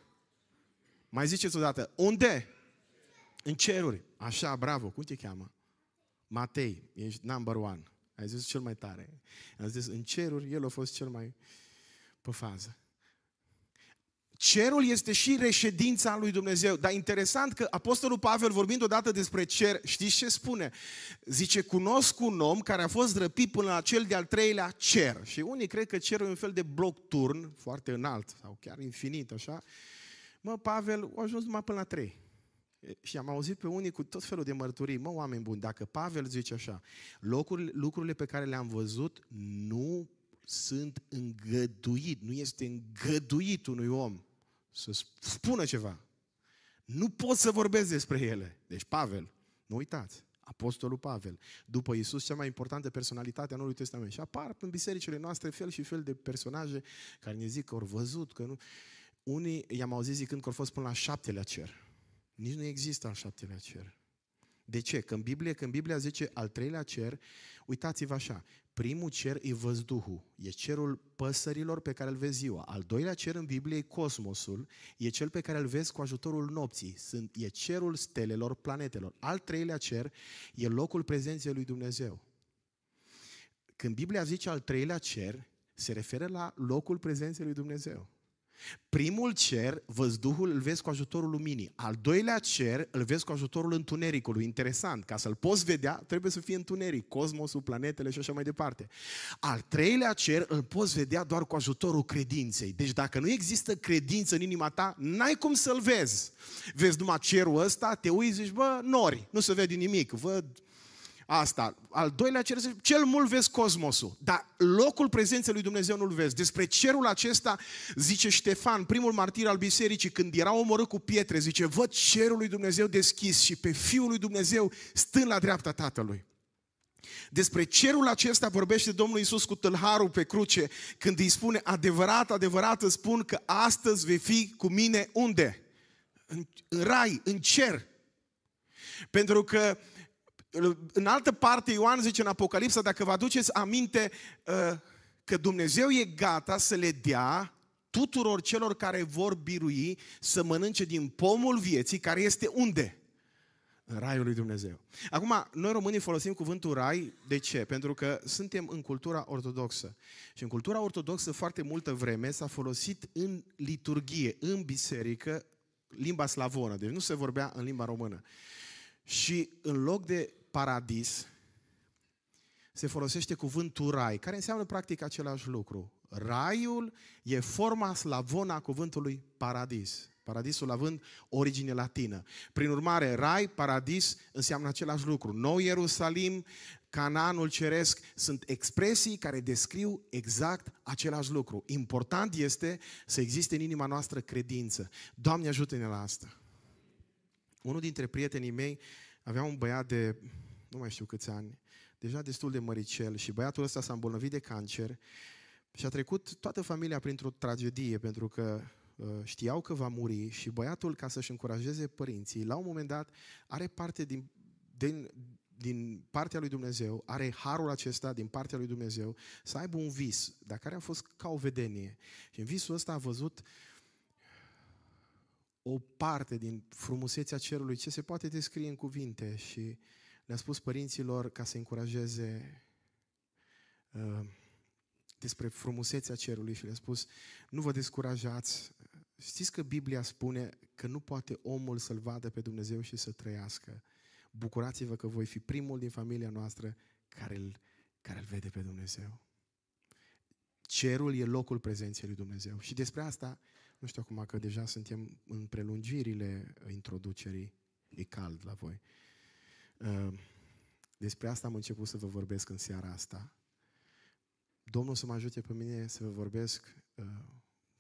Mai ziceți o dată, unde? În ceruri. Așa, bravo, cum te cheamă? Matei, ești number one. Ai zis cel mai tare. Am zis, în ceruri, el a fost cel mai pe fază. Cerul este și reședința lui Dumnezeu. Dar interesant că Apostolul Pavel, vorbind odată despre cer, știți ce spune? Zice, cunosc un om care a fost răpit până la cel de-al treilea cer. Și unii cred că cerul e un fel de bloc turn, foarte înalt, sau chiar infinit, așa. Mă, Pavel a ajuns numai până la trei. Și am auzit pe unii cu tot felul de mărturii. Mă, oameni buni, dacă Pavel zice așa, locurile, lucrurile pe care le-am văzut nu sunt îngăduit, nu este îngăduit unui om să spună ceva. Nu pot să vorbesc despre ele. Deci Pavel, nu uitați, Apostolul Pavel, după Iisus, cea mai importantă personalitate a Noului Testament. Și apar în bisericile noastre fel și fel de personaje care ne zic că au văzut, că nu... Unii i-am auzit zicând că au fost până la șaptelea cer. Nici nu există al șaptelea cer. De ce? Că în Biblie, când Biblia zice al treilea cer, uitați-vă așa, primul cer e văzduhul, e cerul păsărilor pe care îl vezi ziua. Al doilea cer în Biblie e cosmosul, e cel pe care îl vezi cu ajutorul nopții, Sunt, e cerul stelelor, planetelor. Al treilea cer e locul prezenței lui Dumnezeu. Când Biblia zice al treilea cer, se referă la locul prezenței lui Dumnezeu. Primul cer, văzduhul, îl vezi cu ajutorul luminii. Al doilea cer, îl vezi cu ajutorul întunericului. Interesant, ca să-l poți vedea, trebuie să fie întuneric. Cosmosul, planetele și așa mai departe. Al treilea cer, îl poți vedea doar cu ajutorul credinței. Deci dacă nu există credință în inima ta, n-ai cum să-l vezi. Vezi numai cerul ăsta, te uiți, zici, bă, nori, nu se vede nimic, văd... Asta, al doilea cer, cel mult vezi cosmosul, dar locul prezenței lui Dumnezeu nu-l vezi. Despre cerul acesta, zice Ștefan, primul martir al bisericii, când era omorât cu pietre, zice, văd cerul lui Dumnezeu deschis și pe Fiul lui Dumnezeu stând la dreapta Tatălui. Despre cerul acesta vorbește Domnul Iisus cu tâlharul pe cruce, când îi spune: adevărat, adevărat îți spun că astăzi vei fi cu mine unde? În, în rai, în cer. Pentru că în altă parte Ioan zice în Apocalipsa, dacă vă aduceți aminte, că Dumnezeu e gata să le dea tuturor celor care vor birui să mănânce din pomul vieții, care este unde? În raiul lui Dumnezeu. Acum, noi românii folosim cuvântul rai, de ce? Pentru că suntem în cultura ortodoxă. Și în cultura ortodoxă foarte multă vreme s-a folosit în liturghie, în biserică, limba slavonă. Deci nu se vorbea în limba română. Și în loc de paradis se folosește cuvântul rai, care înseamnă practic același lucru. Raiul e forma slavonă a cuvântului paradis. Paradisul având origine latină. Prin urmare, rai, paradis înseamnă același lucru. Nou Ierusalim, Canaanul ceresc, sunt expresii care descriu exact același lucru. Important este să existe în inima noastră credință. Doamne, ajută-ne la asta! Unul dintre prietenii mei avea un băiat de, nu mai știu câți ani, deja destul de măricel, și băiatul ăsta s-a îmbolnăvit de cancer și a trecut toată familia printr-o tragedie, pentru că știau că va muri, și băiatul, ca să-și încurajeze părinții, la un moment dat are parte din, din, din partea lui Dumnezeu, are harul acesta din partea lui Dumnezeu să aibă un vis, dar care a fost ca o vedenie. Și în visul ăsta a văzut o parte din frumusețea cerului, ce se poate descrie în cuvinte, și le-a spus părinților ca să încurajeze uh, despre frumusețea cerului, și le-a spus: nu vă descurajați, știți că Biblia spune că nu poate omul să-L vadă pe Dumnezeu și să trăiască. Bucurați-vă că voi fi primul din familia noastră care îl, care îl vede pe Dumnezeu. Cerul e locul prezenței lui Dumnezeu. Și despre asta, nu știu acum că deja suntem în prelungirile introducerii, e cald la voi. Despre asta am început să vă vorbesc în seara asta. Domnul să mă ajute pe mine să vă vorbesc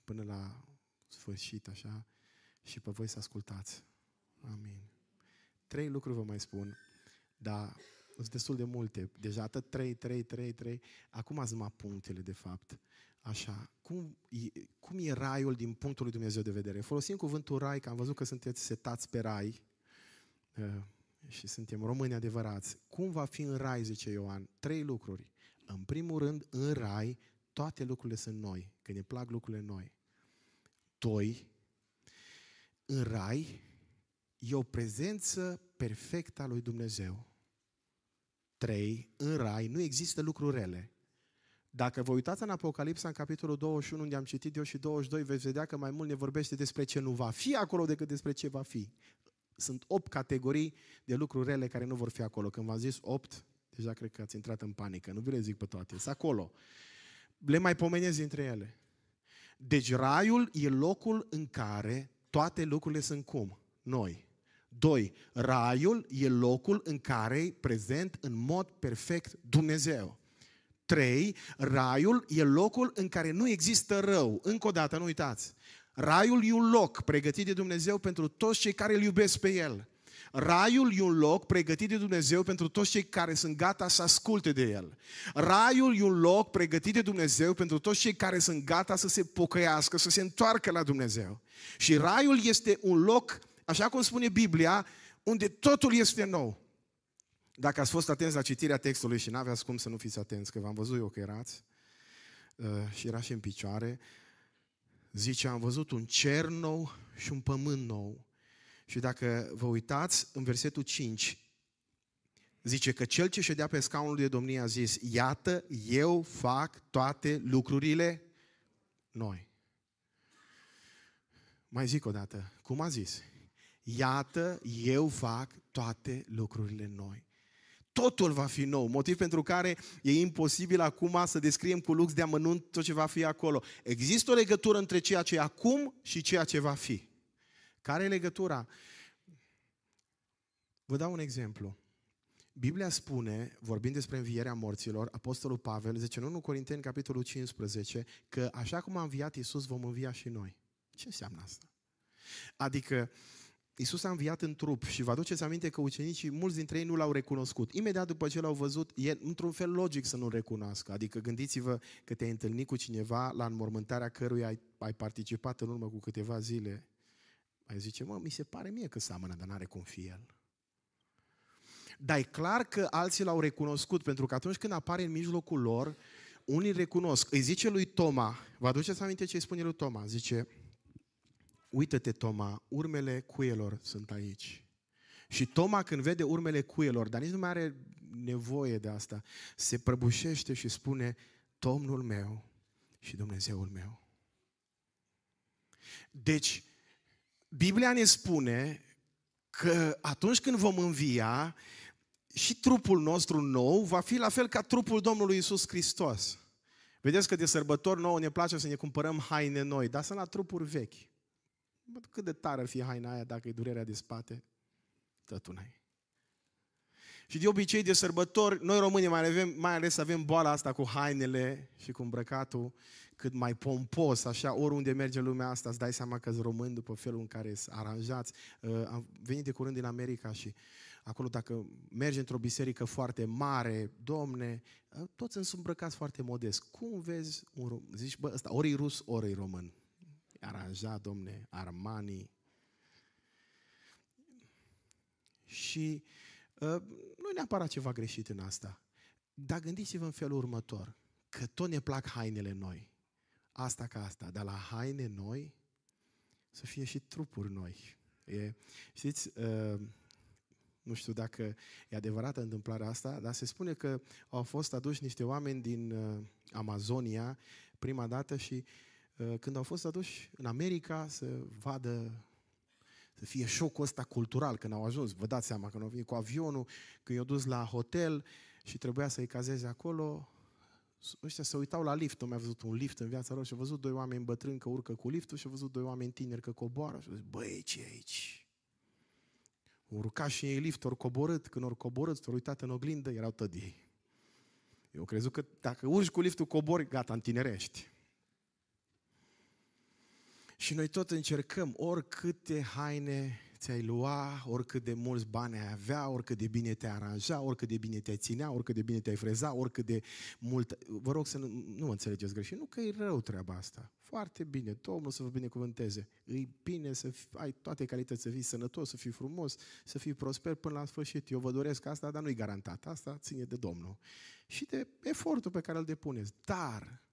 până la sfârșit, așa, și pe voi să ascultați. Amin. Trei lucruri vă mai spun, dar sunt destul de multe. Deja atât trei, trei, trei, trei. Acum ați numai punctele, de fapt. Așa, cum e, cum e raiul din punctul lui Dumnezeu de vedere? Folosim cuvântul rai, că am văzut că sunteți setați pe rai și suntem români adevărați. Cum va fi în rai, zice Ioan? Trei lucruri. În primul rând, în rai, toate lucrurile sunt noi, că ne plac lucrurile noi. Doi, în rai e o prezență perfectă a lui Dumnezeu. Trei, în rai nu există lucruri rele. Dacă vă uitați în Apocalipsa, în capitolul douăzeci și unu, unde am citit eu, și douăzeci și doi, veți vedea că mai mult ne vorbește despre ce nu va fi acolo decât despre ce va fi. Sunt opt categorii de lucruri rele care nu vor fi acolo. Când v-am zis opt, deja cred că ați intrat în panică. Nu vi le zic pe toate. Sunt acolo. Le mai pomenesc dintre ele. Deci raiul e locul în care toate lucrurile sunt cum? Noi. Doi, raiul e locul în care e prezent în mod perfect Dumnezeu. Trei, raiul e locul în care nu există rău. Încă o dată, nu uitați. Raiul e un loc pregătit de Dumnezeu pentru toți cei care îl iubesc pe El. Raiul e un loc pregătit de Dumnezeu pentru toți cei care sunt gata să asculte de El. Raiul e un loc pregătit de Dumnezeu pentru toți cei care sunt gata să se pocăiască, să se întoarcă la Dumnezeu. Și raiul este un loc, așa cum spune Biblia, unde totul este nou. Dacă ați fost atenți la citirea textului, și n-aveați cum să nu fiți atenți, că v-am văzut eu că erați și era și în picioare, zice: am văzut un cer nou și un pământ nou. Și dacă vă uitați în versetul cinci, zice că cel ce ședea pe scaunul de domnie a zis: iată, eu fac toate lucrurile noi. Mai zic o dată, cum a zis? Iată, eu fac toate lucrurile noi. Totul va fi nou, motiv pentru care e imposibil acum să descriem cu lux de amănunt tot ce va fi acolo. Există o legătură între ceea ce e acum și ceea ce va fi. Care e legătura? Vă dau un exemplu. Biblia spune, vorbind despre învierea morților, Apostolul Pavel zice în întâi Corinteni, capitolul cincisprezece, că așa cum a înviat Iisus, vom învia și noi. Ce înseamnă asta? Adică Iisus a înviat în trup și vă aduceți aminte că ucenicii, mulți dintre ei nu l-au recunoscut. Imediat după ce l-au văzut, e într-un fel logic să nu-l recunoască. Adică gândiți-vă că te-ai întâlnit cu cineva la înmormântarea căruia ai, ai participat în urmă cu câteva zile. Ai zice, mă, mi se pare mie că seamănă, dar n-are cum fi el. Dar e clar că alții l-au recunoscut, pentru că atunci când apare în mijlocul lor, unii îl recunosc. Îi zice lui Toma, vă aduceți aminte ce îi spune lui Toma? Zice, uită-te, Toma, urmele cuielor sunt aici. Și Toma, când vede urmele cuielor, dar nici nu mai are nevoie de asta, se prăbușește și spune, Domnul meu și Dumnezeul meu. Deci, Biblia ne spune că atunci când vom învia, și trupul nostru nou va fi la fel ca trupul Domnului Iisus Hristos. Vedeți că de sărbători nouă ne place să ne cumpărăm haine noi, dar sunt la trupuri vechi. Cât de tare ar fi haina aia dacă e durerea de spate? Tătu n-ai. Și de obicei de sărbători, noi români mai, avem, mai ales avem boala asta cu hainele și cu îmbrăcatul cât mai pompos, așa, oriunde merge lumea asta, îți dai seama că-s români după felul în care sunt aranjați. Am venit de curând din America și acolo dacă mergi într-o biserică foarte mare, domne, toți îți îmbrăcați foarte modest. Cum vezi un român? Zici, bă, ăsta ori e rus, ori e român. Aranjat, domne, Armani. Și uh, nu neapărat ceva greșit în asta. Dar gândiți-vă în felul următor, că tot ne plac hainele noi. Asta ca asta, dar la haine noi să fie și trupuri noi. E, știți, uh, nu știu dacă e adevărată întâmplarea asta, dar se spune că au fost aduși niște oameni din uh, Amazonia prima dată și când au fost aduși în America să vadă, să fie șocul ăsta cultural când au ajuns. Vă dați seama că nu au venit cu avionul, când i-au dus la hotel și trebuia să-i cazeze acolo. Ăștia se uitau la lift, nu mai văzut un lift în viața lor și au văzut doi oameni bătrâni că urcă cu liftul și au văzut doi oameni tineri că coboară. Și au zis, băi, ce aici? Au urcat și ei lift, ori coborât, când ori coborât, s-au uitat în oglindă, erau tădii. Eu crezut că dacă urci cu liftul, cobori, gata, întinerești. Și noi tot încercăm, oricâte haine ți-ai lua, oricât de mulți bani ai avea, oricât de bine te-ai aranja, oricât de bine te-ai ținea, oricât de bine te-ai freza, oricât de mult... Vă rog să nu, nu mă înțelegeți greșit, nu că e rău treaba asta. Foarte bine, Domnul să vă binecuvânteze. E bine să fii, ai toate calități, să fii sănătos, să fii frumos, să fii prosper până la sfârșit. Eu vă doresc asta, dar nu-i garantat. Asta ține de Domnul și de efortul pe care îl depuneți. Dar...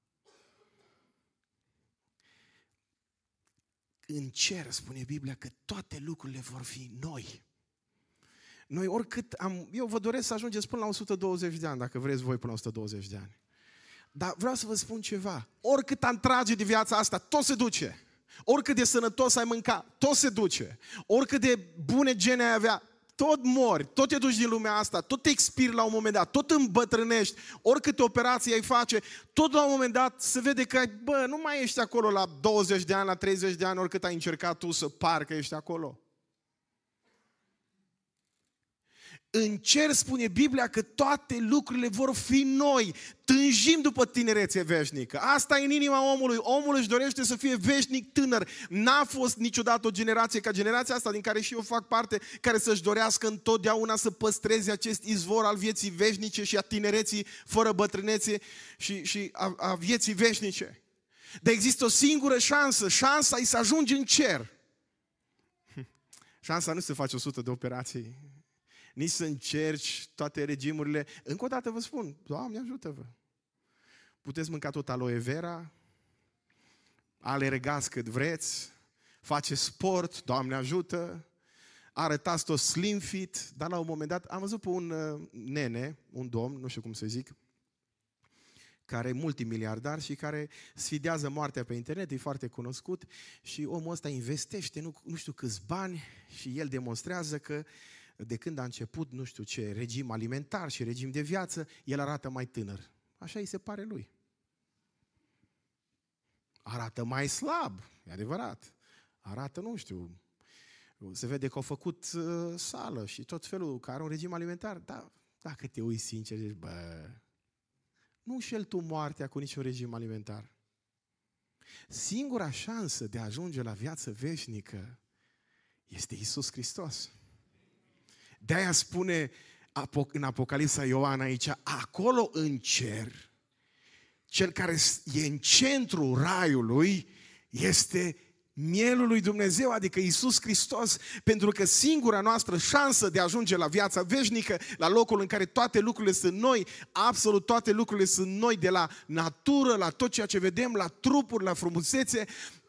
în cer, spune Biblia, că toate lucrurile vor fi noi. Noi oricât am... Eu vă doresc să ajungeți până la o sută douăzeci de ani, dacă vreți voi până la o sută douăzeci de ani. Dar vreau să vă spun ceva. Oricât am trage de viața asta, tot se duce. Oricât de sănătos ai mânca, tot se duce. Oricât de bune gene ai avea, tot mori, tot te duci din lumea asta, tot te expiri la un moment dat, tot îmbătrânești, oricâte operații ai face, tot la un moment dat se vede că, bă, nu mai ești acolo la douăzeci de ani, la treizeci de ani, oricât ai încercat tu să pari că ești acolo. În cer spune Biblia că toate lucrurile vor fi noi. Tânjim după tinerețe veșnică. Asta e în inima omului. Omul își dorește să fie veșnic tânăr. N-a fost niciodată o generație ca generația asta din care și eu fac parte, care să-și dorească întotdeauna să păstreze acest izvor al vieții veșnice și a tinereții fără bătrânețe și, și a, a vieții veșnice. Dar există o singură șansă. Șansa e să ajungi în cer. Șansa nu se face o sută de operații. Nici să încerci toate regimurile. Încă o dată vă spun, Doamne ajută-vă. Puteți mânca tot aloe vera, alergați cât vreți, faceți sport, Doamne ajută, arătați tot slim fit, dar la un moment dat am văzut pe un nene, un domn, nu știu cum să zic, care e multimiliardar și care sfidează moartea pe internet, e foarte cunoscut și omul ăsta investește nu, nu știu câți bani și el demonstrează că de când a început, nu știu ce, regim alimentar și regim de viață, el arată mai tânăr. Așa îi se pare lui. Arată mai slab, e adevărat. Arată, nu știu, se vede că au făcut uh, sală și tot felul, că are un regim alimentar. Dar dacă te uiți sincer, zici, bă, nu înșel tu moartea cu niciun regim alimentar. Singura șansă de a ajunge la viață veșnică este Iisus Hristos. De-aia spune în Apocalipsa Ioan aici, acolo în cer, cel care e în centrul raiului este Mielul lui Dumnezeu, adică Iisus Hristos, pentru că singura noastră șansă de a ajunge la viața veșnică, la locul în care toate lucrurile sunt noi, absolut toate lucrurile sunt noi, de la natură, la tot ceea ce vedem, la trupuri, la frumusețe,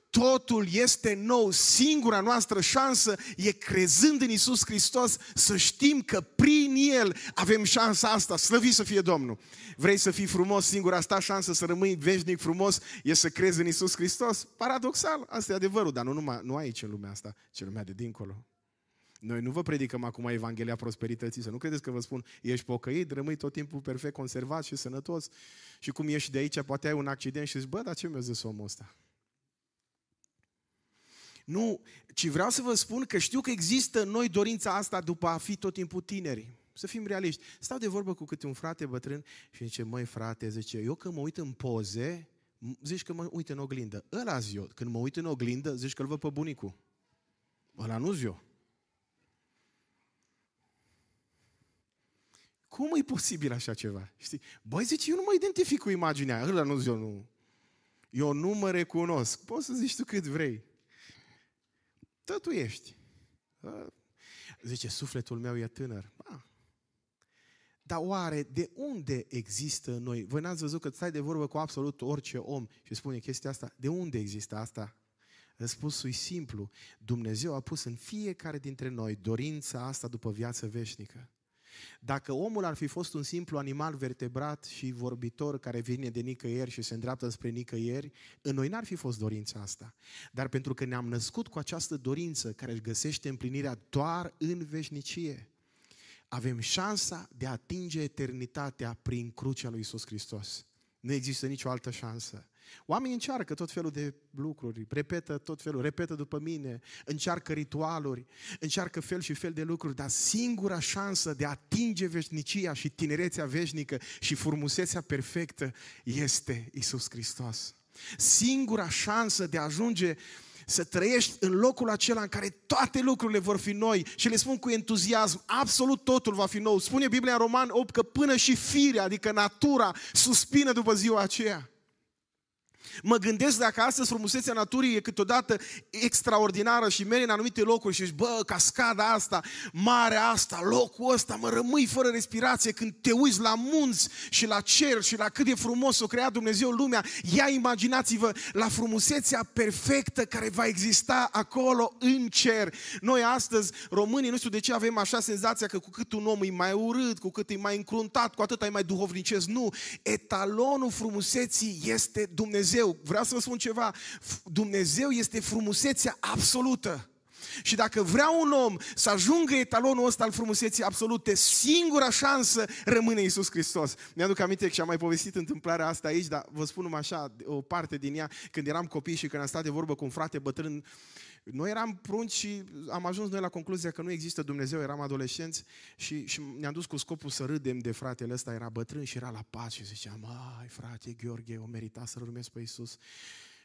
totul este nou. Singura noastră șansă e, crezând în Iisus Hristos, să știm că prin El avem șansa asta. Slăvit să fie Domnul! Vrei să fii frumos? Singura ta șansă să rămâi veșnic frumos e să crezi în Iisus Hristos? Paradoxal, asta e adevărul, dar nu, numai, nu aici în lumea asta, ci în lumea de dincolo. Noi nu vă predicăm acum Evanghelia prosperității, să nu credeți că vă spun, ești pocăit, rămâi tot timpul perfect conservat și sănătos și cum ieși de aici, poate ai un accident și zici, bă, dar ce mi-a zis omul ăsta? Nu, ci vreau să vă spun că știu că există în noi dorința asta după a fi tot timpul tineri. Să fim realiști. Stau de vorbă cu câte un frate bătrân și zice, măi frate, zice, eu când mă uit în poze, zici că mă uit în oglindă. Ăla zi eu. Când mă uit în oglindă, zici că îl văd pe bunicul. Ăla nu zi eu. Cum e posibil așa ceva? Știi? Băi, zice, eu nu mă identific cu imaginea aia. Ăla nu zi eu, nu. Eu nu mă recunosc. Poți să zici tu cât vrei. Tot tu ești. Zice, sufletul meu e tânăr. Ah. Dar oare de unde există noi? Voi n-ați văzut că stai de vorbă cu absolut orice om și spune chestia asta? De unde există asta? Răspunsul e simplu. Dumnezeu a pus în fiecare dintre noi dorința asta după viață veșnică. Dacă omul ar fi fost un simplu animal vertebrat și vorbitor care vine de nicăieri și se îndreaptă spre nicăieri, în noi n-ar fi fost dorința asta. Dar pentru că ne-am născut cu această dorință care își găsește împlinirea doar în veșnicie, avem șansa de a atinge eternitatea prin crucea lui Iisus Hristos. Nu există nicio altă șansă. Oamenii încearcă tot felul de lucruri, repetă tot felul, repetă după mine, încearcă ritualuri, încearcă fel și fel de lucruri, dar singura șansă de a atinge veșnicia și tinerețea veșnică și frumusețea perfectă este Iisus Hristos. Singura șansă de a ajunge să trăiești în locul acela în care toate lucrurile vor fi noi. Și le spun cu entuziasm, absolut totul va fi nou. Spune Biblia în Romani opt că până și firea, adică natura, suspină după ziua aceea. Mă gândesc dacă astăzi frumusețea naturii e câteodată extraordinară și mergi în anumite locuri și zici, bă, cascada asta, marea asta, locul ăsta, mă, rămâi fără respirație când te uiți la munți și la cer și la cât de frumos o crea Dumnezeu lumea. Ia imaginați-vă la frumusețea perfectă care va exista acolo în cer. Noi astăzi, românii, nu știu de ce avem așa senzația că cu cât un om e mai urât, cu cât e mai încruntat, cu atât e mai duhovnicesc. Nu, etalonul frumuseții este Dumnezeu. Vreau să vă spun ceva, Dumnezeu este frumusețea absolută. Și dacă vrea un om să ajungă etalonul ăsta al frumuseții absolute, singura șansă rămâne Iisus Hristos. Mi-aduc aminte că am mai povestit întâmplarea asta aici, dar vă spun numai așa, o parte din ea, când eram copii și când am stat de vorbă cu un frate bătrân, noi eram prunci și am ajuns noi la concluzia că nu există Dumnezeu, eram adolescenți și, și ne-am dus cu scopul să râdem de fratele ăsta, era bătrân și era la pat și ziceam, ai frate Gheorghe, eu merita să-L urmez pe Iisus.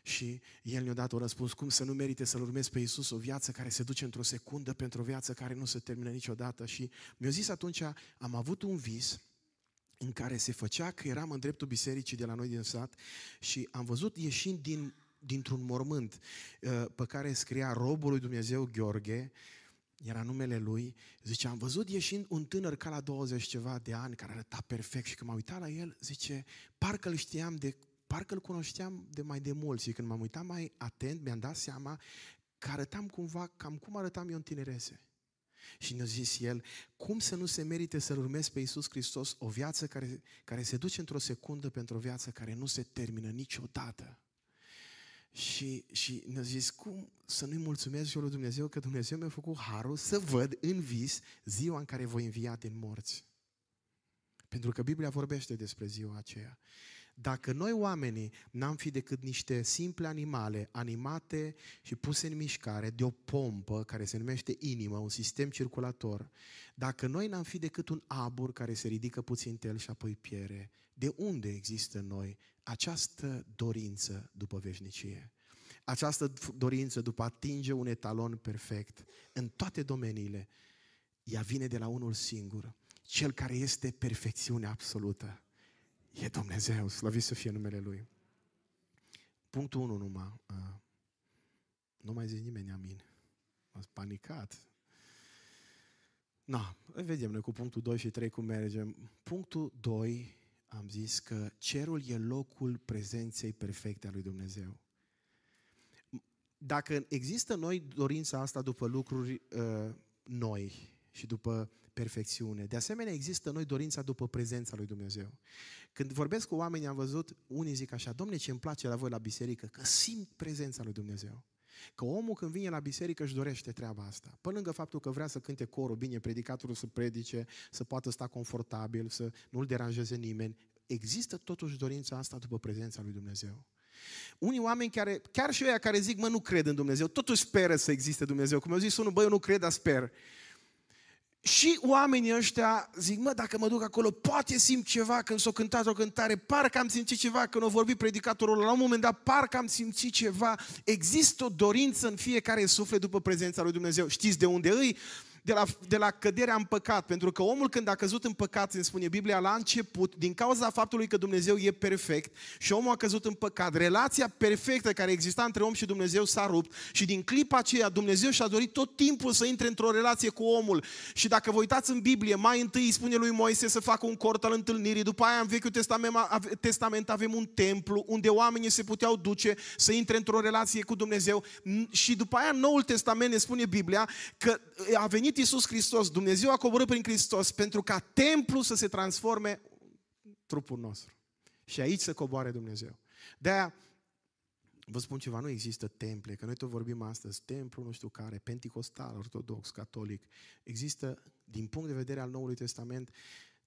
Și el ne-a dat un răspuns, cum să nu merite să-L urmezi pe Iisus, o viață care se duce într-o secundă pentru o viață care nu se termină niciodată. Și mi-a zis atunci, am avut un vis în care se făcea că eram în dreptul bisericii de la noi din sat și am văzut ieșind din, dintr-un mormânt pe care scria robul lui Dumnezeu Gheorghe, era numele lui, zice, am văzut ieșind un tânăr ca la douăzeci ceva de ani care arăta perfect și când m-am uitat la el, zice, parcă îl știam de... Parcă îl cunoșteam de mai de mult și când m-am uitat mai atent, mi-am dat seama că arătam cumva, cam cum arătam eu în tinerețe. Și ne-a zis el, cum să nu se merite să-L urmezi pe Iisus Hristos, o viață care, care se duce într-o secundă pentru o viață care nu se termină niciodată. Și, și ne-a zis, cum să nu-i mulțumesc eu lui Dumnezeu, că Dumnezeu mi-a făcut harul să văd în vis ziua în care voi învia din morți. Pentru că Biblia vorbește despre ziua aceea. Dacă noi oamenii n-am fi decât niște simple animale animate și puse în mișcare de o pompă care se numește inimă, un sistem circulator, dacă noi n-am fi decât un abur care se ridică puțin el și apoi piere, de unde există în noi această dorință după veșnicie? Această dorință după a atinge un etalon perfect în toate domeniile, ea vine de la unul singur, cel care este perfecțiunea absolută. E Dumnezeu, slăvit să fie numele Lui. Punctul unu numai. Nu mai zice nimeni amin. M-ați panicat. Na, vedem noi cu punctul doi și trei cum mergem. Punctul doi, am zis că cerul e locul prezenței perfecte a lui Dumnezeu. Dacă există noi dorința asta după lucruri uh, noi și după perfecțiune, de asemenea există noi dorința după prezența lui Dumnezeu. Când vorbesc cu oamenii, am văzut, unii zic așa: Dom'le, ce îmi place la voi la biserică, că simt prezența lui Dumnezeu. Că omul când vine la biserică își dorește treaba asta. Pe lângă faptul că vrea să cânte corul bine, predicatorul să predice, să poată sta confortabil, să nu-l deranjeze nimeni, există totuși dorința asta după prezența lui Dumnezeu. Unii oameni care, chiar și ăia care zic: mă, nu cred în Dumnezeu, totuși speră să existe Dumnezeu. Cum mi-a zis unul: bă, eu nu cred, dar sper. Și oamenii ăștia zic: mă, dacă mă duc acolo, poate simt ceva. Când s-o cântat o cântare, parcă am simțit ceva. Când o vorbi predicatorul, la un moment dat, parcă am simțit ceva. Există o dorință în fiecare suflet după prezența lui Dumnezeu. Știți de unde îi? De la, de la căderea în păcat. Pentru că omul când a căzut în păcat, îmi spune Biblia la început, din cauza faptului că Dumnezeu e perfect și omul a căzut în păcat, relația perfectă care exista între om și Dumnezeu s-a rupt și din clipa aceea Dumnezeu și-a dorit tot timpul să intre într-o relație cu omul. Și dacă vă uitați în Biblie, mai întâi îi spune lui Moise să facă un cort al întâlnirii, după aia în Vechiul Testament avem un templu unde oamenii se puteau duce să intre într-o relație cu Dumnezeu și după aia în Noul Testament ne spune Biblia că a venit Iisus Hristos, Dumnezeu a coborât prin Hristos pentru ca templul să se transforme trupul nostru. Și aici să coboare Dumnezeu. De-aia, vă spun ceva, nu există temple, că noi tot vorbim astăzi, templu nu știu care, penticostal, ortodox, catolic. Există, din punct de vedere al Noului Testament,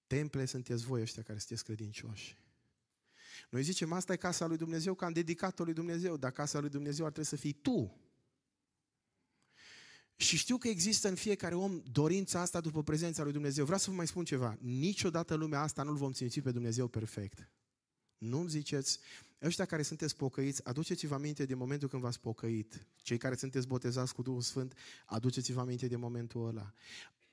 temple sunteți voi ăștia care sunteți credincioși. Noi zicem, asta e casa lui Dumnezeu, că am dedicat-o lui Dumnezeu, dar casa lui Dumnezeu ar trebui să fii tu. Și știu că există în fiecare om dorința asta după prezența lui Dumnezeu. Vreau să vă mai spun ceva. Niciodată lumea asta nu-L vom simți pe Dumnezeu perfect. Nu-mi ziceți, ăștia care sunteți pocăiți, aduceți-vă aminte de momentul când v-ați pocăit. Cei care sunteți botezați cu Duhul Sfânt, aduceți-vă aminte de momentul ăla.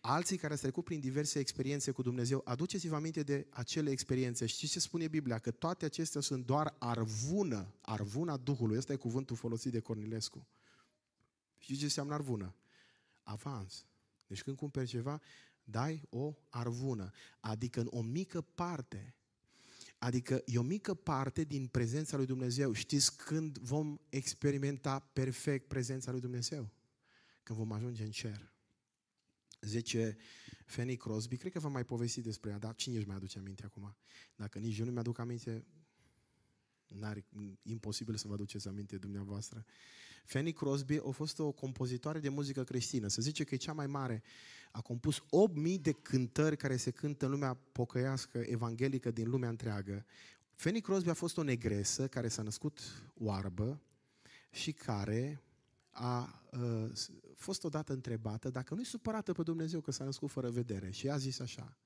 Alții care ați trecut prin diverse experiențe cu Dumnezeu, aduceți-vă aminte de acele experiențe. Știți ce spune Biblia? Că toate acestea sunt doar arvună, arvuna Duhului. Ăsta e cuvântul folosit de Cornilescu. Știți ce înseamnă arvună? Avans. Deci când cumperi ceva, dai o arvună, adică în o mică parte, adică e o mică parte din prezența lui Dumnezeu. Știți când vom experimenta perfect prezența lui Dumnezeu? Când vom ajunge în cer. Zice Fanny Crosby, cred că v-am mai povestit despre ea, dar cine își mai aduce aminte acum? Dacă nici eu nu mi-aduc aminte, n-are, imposibil să vă aduceți aminte dumneavoastră. Fanny Crosby a fost o compozitoare de muzică creștină, se zice că e cea mai mare. A compus opt mii de cântări care se cântă în lumea pocăiască, evanghelică din lumea întreagă. Fanny Crosby a fost o negresă care s-a născut oarbă și care a, a fost odată întrebată dacă nu-i supărată pe Dumnezeu că s-a născut fără vedere. Și ea a zis așa: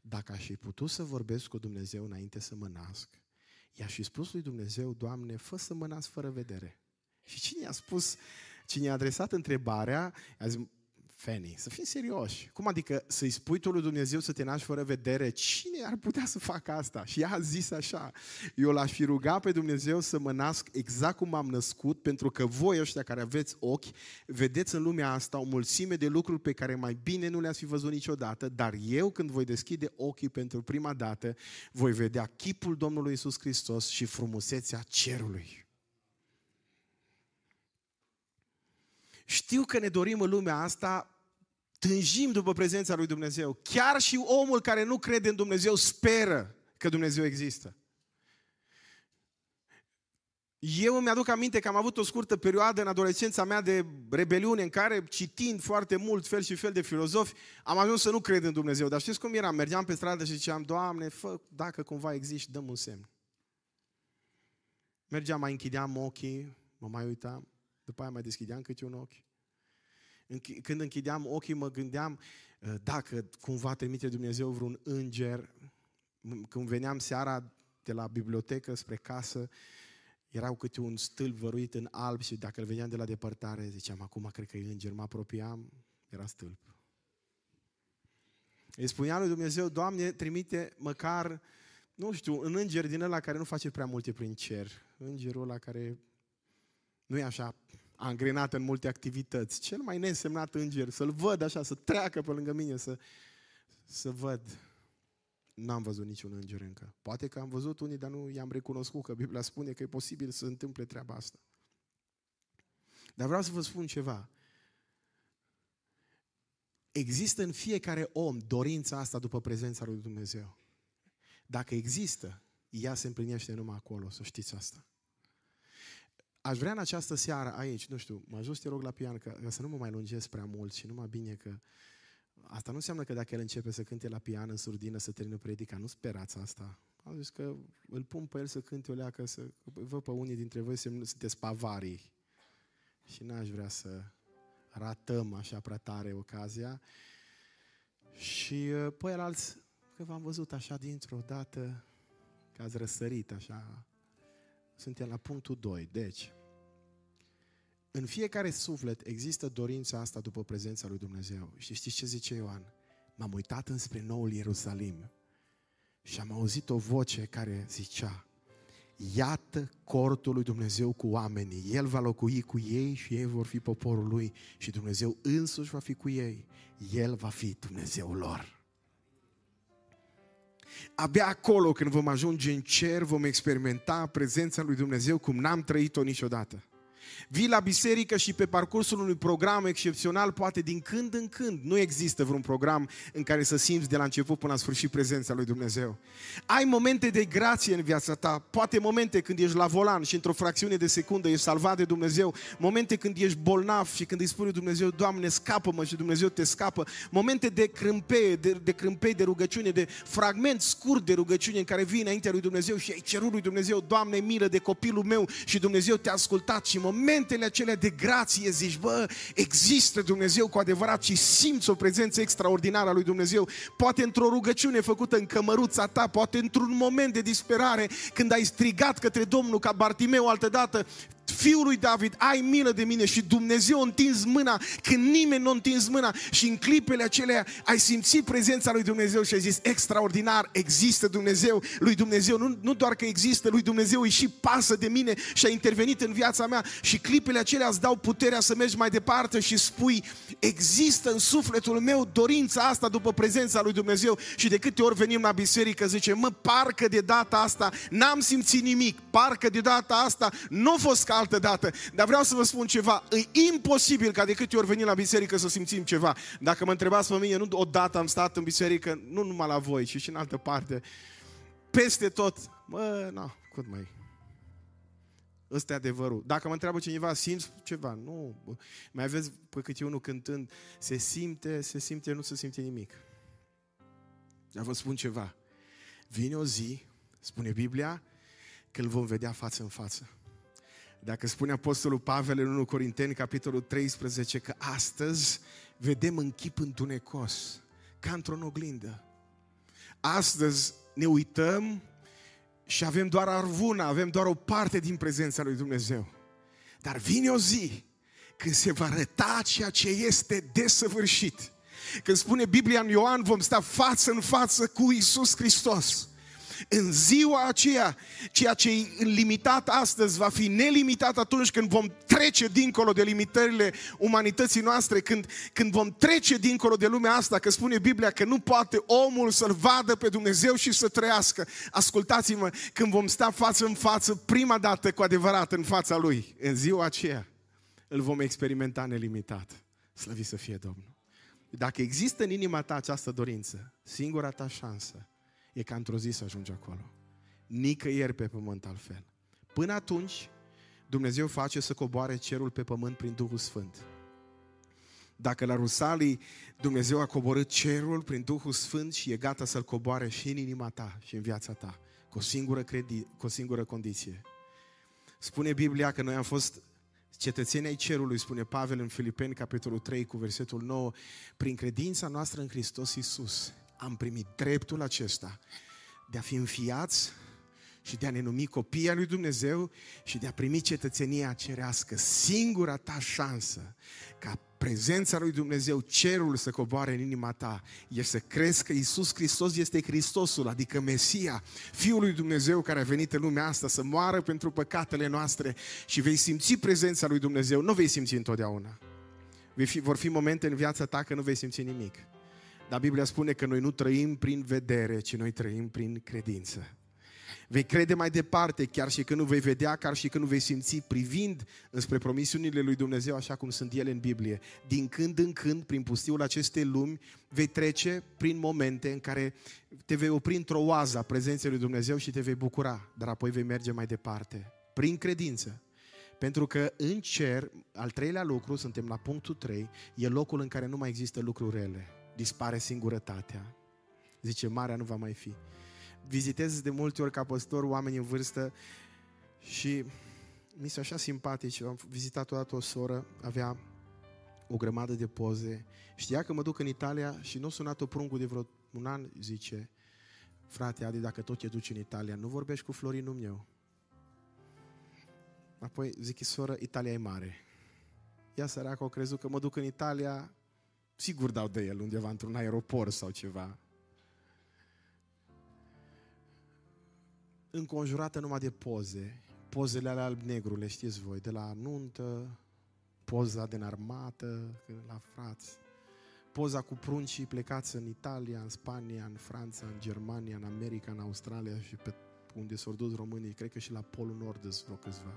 dacă aș fi putut să vorbesc cu Dumnezeu înainte să mă nasc, i-aș fi spus lui Dumnezeu: Doamne, fă să mă nasc fără vedere. Și cine a spus, cine a adresat întrebarea, a zis: Fanny, să fim serioși. Cum adică să-i spui tu lui Dumnezeu să te naști fără vedere? Cine ar putea să facă asta? Și ea a zis așa: eu l-aș fi rugat pe Dumnezeu să mă nasc exact cum am născut, pentru că voi ăștia care aveți ochi, vedeți în lumea asta o mulțime de lucruri pe care mai bine nu le-ați fi văzut niciodată, dar eu când voi deschide ochii pentru prima dată, voi vedea chipul Domnului Iisus Hristos și frumusețea cerului. Știu că ne dorim în lumea asta, tânjim după prezența lui Dumnezeu. Chiar și omul care nu crede în Dumnezeu speră că Dumnezeu există. Eu îmi aduc aminte că am avut o scurtă perioadă în adolescența mea de rebeliune în care, citind foarte mult fel și fel de filozofi, am ajuns să nu cred în Dumnezeu. Dar știți cum era? Mergeam pe stradă și ziceam: Doamne, fă, dacă cumva există, dăm un semn. Mergeam, mai închideam ochii, mă mai uitam. După aia mai deschideam câte un ochi. Când închideam ochii, mă gândeam dacă cumva trimite Dumnezeu vreun înger. Când veneam seara de la bibliotecă spre casă, Erau câte un stâlp văruit în alb și dacă îl vedeam de la depărtare, ziceam, acum cred că e înger, mă apropiam, era stâlp. Îi spunea lui Dumnezeu, Doamne, trimite măcar, nu știu, un înger din ăla care nu face prea multe prin cer. Îngerul ăla care nu e așa angrenat în multe activități. Cel mai neînsemnat înger, să-l văd așa, să treacă pe lângă mine, să, să văd. N-am văzut niciun înger încă. Poate că am văzut unii, dar nu i-am recunoscut, că Biblia spune că e posibil să întâmple treaba asta. Dar vreau să vă spun ceva. Există în fiecare om dorința asta după prezența lui Dumnezeu. Dacă există, ea se împlinește numai acolo, să știți asta. Aș vrea în această seară, aici, nu știu, mă ajut, te rog la pian, că, că să nu mă mai lungesc prea mult și numai bine că... Asta nu înseamnă că dacă el începe să cânte la pian în surdină, să termină predica, nu sperați asta. Am zis că îl pun pe el să cânte o leacă, să vă pe unii dintre voi sunteți pavarii. Și n-aș vrea să ratăm așa prea tare ocazia. Și pe el alți, că v-am văzut așa dintr-o dată, că ați răsărit așa. Suntem la punctul doi, deci... În fiecare suflet există dorința asta după prezența lui Dumnezeu. Și știți ce zice Ioan? M-am uitat înspre noul Ierusalim și am auzit o voce care zicea, iată cortul lui Dumnezeu cu oamenii, El va locui cu ei și ei vor fi poporul Lui și Dumnezeu însuși va fi cu ei, El va fi Dumnezeul lor. Abia acolo când vom ajunge în cer vom experimenta prezența lui Dumnezeu cum n-am trăit-o niciodată. Vii la biserică și pe parcursul unui program excepțional, poate din când în când, nu există vreun program în care să simți de la început până la sfârșit prezența lui Dumnezeu. Ai momente de grație în viața ta, poate momente când ești la volan și într-o fracțiune de secundă ești salvat de Dumnezeu, momente când ești bolnav și când îi spui lui Dumnezeu, Doamne, scapă-mă și Dumnezeu te scapă, momente de crâmpeie, de, de crâmpei de rugăciune, de fragment scurt de rugăciune în care vii înaintea lui Dumnezeu și ai cerut lui Dumnezeu, Doamne, milă de copilul meu și Dumnezeu te-a ascultat și momentele acelea de grație, zici, bă, există Dumnezeu cu adevărat și simți o prezență extraordinară a lui Dumnezeu. Poate într-o rugăciune făcută în cămăruța ta, poate într-un moment de disperare, când ai strigat către Domnul ca Bartimeu altădată, Fiul lui David, ai milă de mine și Dumnezeu a întins mâna când nimeni nu a întins mâna și în clipele acelea ai simțit prezența lui Dumnezeu și ai zis, extraordinar, există Dumnezeu, lui Dumnezeu, nu, nu doar că există, lui Dumnezeu îi și pasă de mine și a intervenit în viața mea și clipele acelea îți dau puterea să mergi mai departe și spui, există în sufletul meu dorința asta după prezența lui Dumnezeu și de câte ori venim la biserică, zice, mă, parcă de data asta n-am simțit nimic, parcă de data asta nu a fost ca altă dată, dar vreau să vă spun ceva, e imposibil ca de câte ori venim la biserică să simțim ceva. Dacă mă întrebați pe mine, nu odată am stat în biserică, nu numai la voi, ci și în altă parte, peste tot, mă, na, cât mai ăsta e adevărul. Dacă mă întreabă cineva, simți ceva? Nu, mai aveți pe câte unul cântând, se simte, se simte, nu se simte nimic. Dar vă spun ceva, vine o zi, spune Biblia, că îl vom vedea față în față. Dacă spune Apostolul Pavel în întâi Corinteni, capitolul treisprezece, că astăzi vedem în chip întunecos, ca într-o oglindă. Astăzi ne uităm și avem doar arvuna, avem doar o parte din prezența lui Dumnezeu. Dar vine o zi când se va arăta ceea ce este desăvârșit. Când spune Biblia în Ioan, vom sta față în față cu Iisus Hristos. În ziua aceea, ceea ce e limitat astăzi va fi nelimitat atunci când vom trece dincolo de limitările umanității noastre, când, când vom trece dincolo de lumea asta, că spune Biblia că nu poate omul să-L vadă pe Dumnezeu și să trăiască. Ascultați-mă, când vom sta față în față, prima dată cu adevărat în fața Lui, în ziua aceea îl vom experimenta nelimitat. Slăvit să fie Domnul! Dacă există în inima ta această dorință, singura ta șansă e ca într-o zi să ajungi acolo. Nicăieri pe pământ altfel. Până atunci, Dumnezeu face să coboare cerul pe pământ prin Duhul Sfânt. Dacă la Rusalii Dumnezeu a coborât cerul prin Duhul Sfânt și e gata să-L coboare și în inima ta și în viața ta, cu o singură, credi- cu o singură condiție. Spune Biblia că noi am fost cetățenii ai cerului, spune Pavel în Filipeni, capitolul trei, cu versetul nouă, prin credința noastră în Hristos Iisus. Am primit dreptul acesta de a fi înfiați și de a ne numi copii al lui Dumnezeu și de a primi cetățenia cerească. Singura ta șansă ca prezența lui Dumnezeu, cerul să coboare în inima ta, e să crezi că Iisus Hristos este Hristosul, adică Mesia, Fiul lui Dumnezeu care a venit în lumea asta să moară pentru păcatele noastre, și vei simți prezența lui Dumnezeu. Nu vei simți întotdeauna. Vor fi momente în viața ta că nu vei simți nimic. Dar Biblia spune că noi nu trăim prin vedere, ci noi trăim prin credință. Vei crede mai departe, chiar și când nu vei vedea, chiar și când nu vei simți, privind înspre promisiunile lui Dumnezeu așa cum sunt ele în Biblie. Din când în când, prin pustiul acestei lumi, vei trece prin momente în care te vei opri într-o oază a prezenței lui Dumnezeu și te vei bucura, dar apoi vei merge mai departe, prin credință. Pentru că în cer, al treilea lucru, suntem la punctul trei, e locul în care nu mai există lucruri rele. Dispare singurătatea. Zice, marea nu va mai fi. Vizitez de multe ori ca păstor oameni în vârstă și mi s-a așa simpatici. Am vizitat odată o soră, avea o grămadă de poze. Știa că mă duc în Italia și nu a sunat-o pruncul de vreo un an, zice, frate Adi, dacă tot te duci în Italia, nu vorbești cu Florinul meu. Apoi zic, soră, Italia e mare. Ea săracă a crezut că mă duc în Italia, sigur dau de el undeva într-un aeroport sau ceva. Înconjurată numai de poze, pozele alea alb-negru, le știți voi, de la nuntă, poza de în armată, la frați, poza cu pruncii plecați în Italia, în Spania, în Franța, în Germania, în America, în Australia și pe unde s-au dus românii, cred că și la Polul Nord s-au vreo câțiva.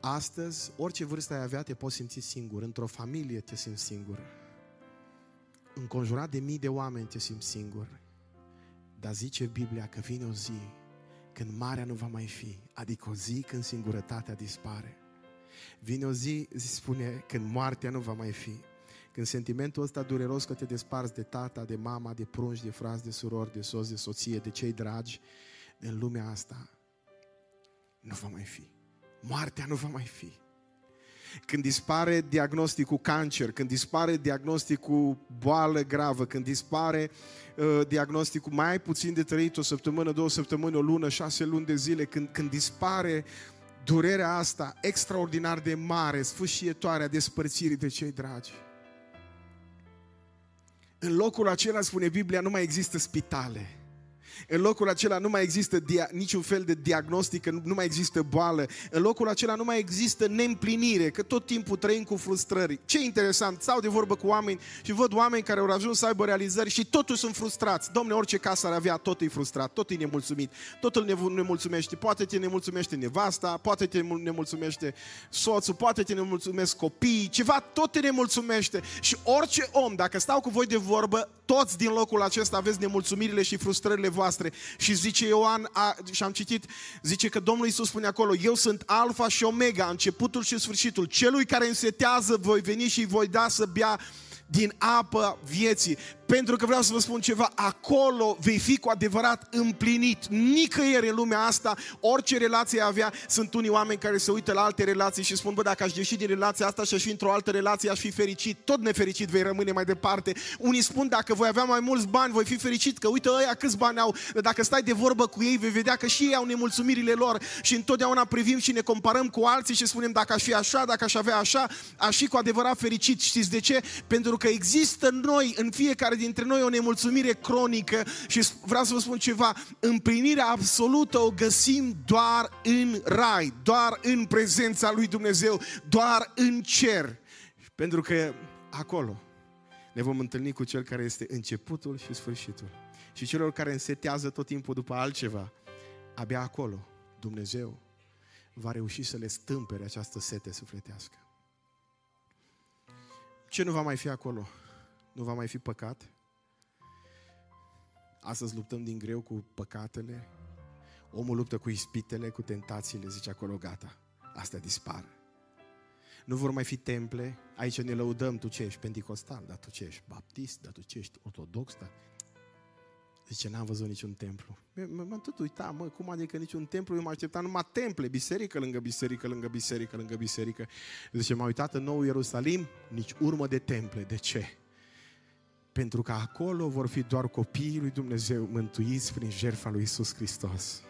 Astăzi, orice vârstă ai avea, te poți simți singur. Într-o familie te simți singur. Înconjurat de mii de oameni te simți singur. Dar zice Biblia că vine o zi când marea nu va mai fi, adică o zi când singurătatea dispare. Vine o zi, spune, când moartea nu va mai fi. Când sentimentul ăsta dureros că te desparți de tata, de mama, de prunci, de frați, de surori, de soți, de soție, de cei dragi, în lumea asta nu va mai fi. Moartea nu va mai fi. Când dispare diagnosticul cancer, când dispare diagnosticul boală gravă, când dispare uh, diagnosticul mai puțin de trăit, o săptămână, două săptămâni, o lună, șase luni de zile, când, când dispare durerea asta extraordinar de mare, sfâșietoare a despărțirii de cei dragi. În locul acela, spune Biblia, nu mai există spitale. În locul acela nu mai există dia- niciun fel de diagnostică, nu, nu mai există boală. În locul acela nu mai există neîmplinire, că tot timpul trăim cu frustrări. Ce interesant, stau de vorbă cu oameni și văd oameni care au ajuns să aibă realizări și totuși sunt frustrați. Dom'le, orice casă ar avea, tot e frustrat, tot e nemulțumit, tot îl nemulțumește. Poate te nemulțumește nevasta, poate te nemulțumește soțul, poate te nemulțumesc copiii, ceva tot te nemulțumește. Și orice om, dacă stau cu voi de vorbă, toți din locul acesta aveți nemulțumirile și frustrările voastre. Și zice Ioan, a, și am citit, zice că Domnul Iisus spune acolo, eu sunt Alfa și Omega, începutul și sfârșitul. Celui care însetează voi veni și îi voi da să bea din apă vieții. Pentru că vreau să vă spun ceva, acolo vei fi cu adevărat împlinit. Nicăieri în lumea asta, orice relație avea, sunt unii oameni care se uită la alte relații și spun, bă, dacă aș ieși din relația asta și aș fi într-o altă relație, aș fi fericit. Tot nefericit vei rămâne mai departe. Unii spun, dacă voi avea mai mulți bani, voi fi fericit, că uite ăia câți bani au. Dacă stai de vorbă cu ei, vei vedea că și ei au nemulțumirile lor. Și întotdeauna privim și ne comparăm cu alții și spunem, dacă aș fi așa, dacă aș avea așa, aș fi cu adevărat fericit. Știți de ce? Pentru că există în noi, în fiecare dintre noi, o nemulțumire cronică și vreau să vă spun ceva, împlinirea absolută o găsim doar în rai, doar în prezența lui Dumnezeu, doar în cer. Pentru că acolo ne vom întâlni cu Cel care este începutul și sfârșitul. Și celor care însetează tot timpul după altceva, abia acolo Dumnezeu va reuși să le stâmpere această sete sufletească. Ce nu va mai fi acolo? Nu va mai fi păcat. Astăzi luptăm din greu cu păcatele. Omul luptă cu ispitele, cu tentațiile, zice acolo, gata, astea dispar. Nu vor mai fi temple. Aici ne lăudăm, tu ce ești penticostal, dar tu ce ești baptist, dar tu ce ești ortodox, dar... Zice, n-am văzut niciun templu. M-am tot uitat, mă, cum adică niciun templu? Eu m-am așteptat numai temple, biserică lângă biserică, lângă biserică, lângă biserică. Zice, m-am uitat în Noul Ierusalim, nici urmă de temple. De ce? pentru că acolo vor fi doar copiii lui Dumnezeu mântuiți prin jertfa lui Iisus Hristos.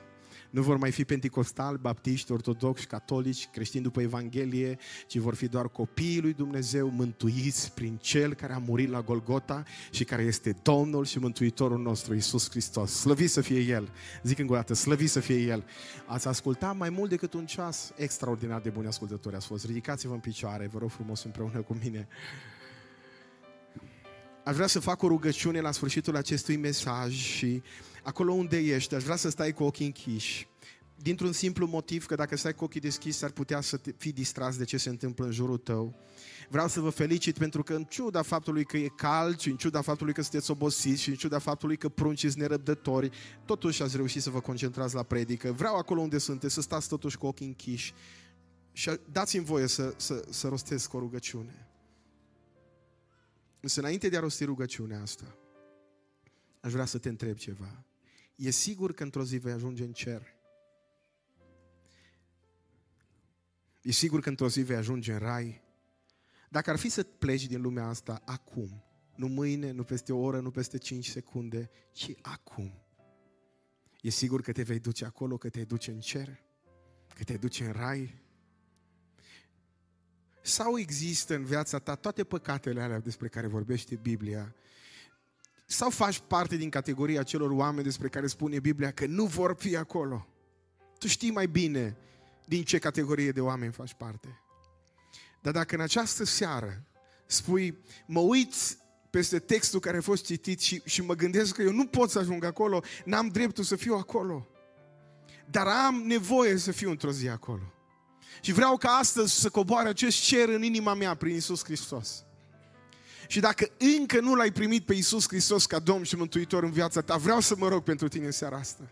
Nu vor mai fi penticostali, baptiști, ortodoxi, catolici, creștini după Evanghelie, ci vor fi doar copiii lui Dumnezeu mântuiți prin Cel care a murit la Golgota și care este Domnul și Mântuitorul nostru, Iisus Hristos. Slăvit să fie El! Zic încă o dată, slăvit să fie El! Ați ascultat mai mult decât un ceas, extraordinar de buni ascultători ați fost. Ridicați-vă în picioare, vă rog frumos împreună cu mine. Aș vrea să fac o rugăciune la sfârșitul acestui mesaj și acolo unde ești, aș vrea să stai cu ochii închiși. Dintr-un simplu motiv, că dacă stai cu ochii deschiși, ar putea să fii distras de ce se întâmplă în jurul tău. Vreau să vă felicit pentru că în ciuda faptului că e cald și în ciuda faptului că sunteți obosiți și în ciuda faptului că prunciți nerăbdători, totuși ați reușit să vă concentrați la predică. Vreau acolo unde sunteți să stați totuși cu ochii închiși și dați-mi voie să, să, să rostesc o rugăciune. Însă înainte de a rosti rugăciunea asta, aș vrea să te întreb ceva. E sigur că într-o zi vei ajunge în cer? E sigur că într-o zi vei ajunge în rai? Dacă ar fi să pleci din lumea asta acum, nu mâine, nu peste o oră, nu peste cinci secunde, ci acum, e sigur că te vei duce acolo, că te duce în cer? Că te duce în rai? Sau există în viața ta toate păcatele alea despre care vorbește Biblia? Sau faci parte din categoria celor oameni despre care spune Biblia că nu vor fi acolo? Tu știi mai bine din ce categorie de oameni faci parte. Dar dacă în această seară spui, mă uit peste textul care a fost citit și, și mă gândesc că eu nu pot să ajung acolo, n-am dreptul să fiu acolo, dar am nevoie să fiu într-o zi acolo. Și vreau ca astăzi să coboare acest cer în inima mea prin Iisus Hristos. Și dacă încă nu l-ai primit pe Iisus Hristos ca Domn și Mântuitor în viața ta, vreau să mă rog pentru tine în seara asta.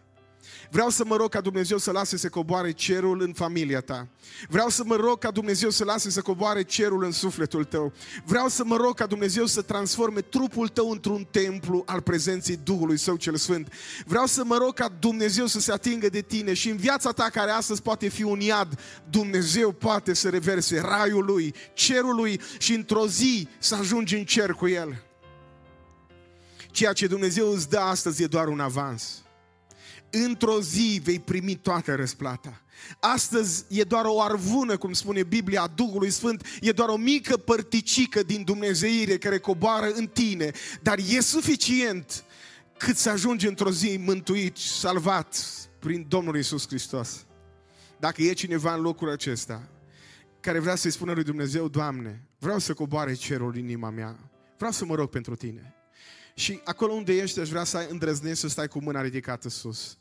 Vreau să mă rog ca Dumnezeu să lase să coboare cerul în familia ta. Vreau să mă rog ca Dumnezeu să lase să coboare cerul în sufletul tău. Vreau să mă rog ca Dumnezeu să transforme trupul tău într-un templu al prezenței Duhului Său cel Sfânt. Vreau să mă rog ca Dumnezeu să se atingă de tine și în viața ta care astăzi poate fi un iad, Dumnezeu poate să reverse raiul Lui, cerul Lui și într-o zi să ajungi în cer cu El. Ceea ce Dumnezeu îți dă astăzi e doar un avans. Într-o zi vei primi toată răsplata. Astăzi e doar o arvună, cum spune Biblia, a Duhului Sfânt, e doar o mică părticică din dumnezeire care coboară în tine, dar e suficient cât să ajungi într-o zi mântuit, salvat prin Domnul Iisus Hristos. Dacă e cineva în locul acesta care vrea să-i spună lui Dumnezeu, Doamne, vreau să coboare cerul în inima mea, vreau să mă rog pentru Tine. Și acolo unde ești, aș vrea să îndrăznești să stai cu mâna ridicată sus.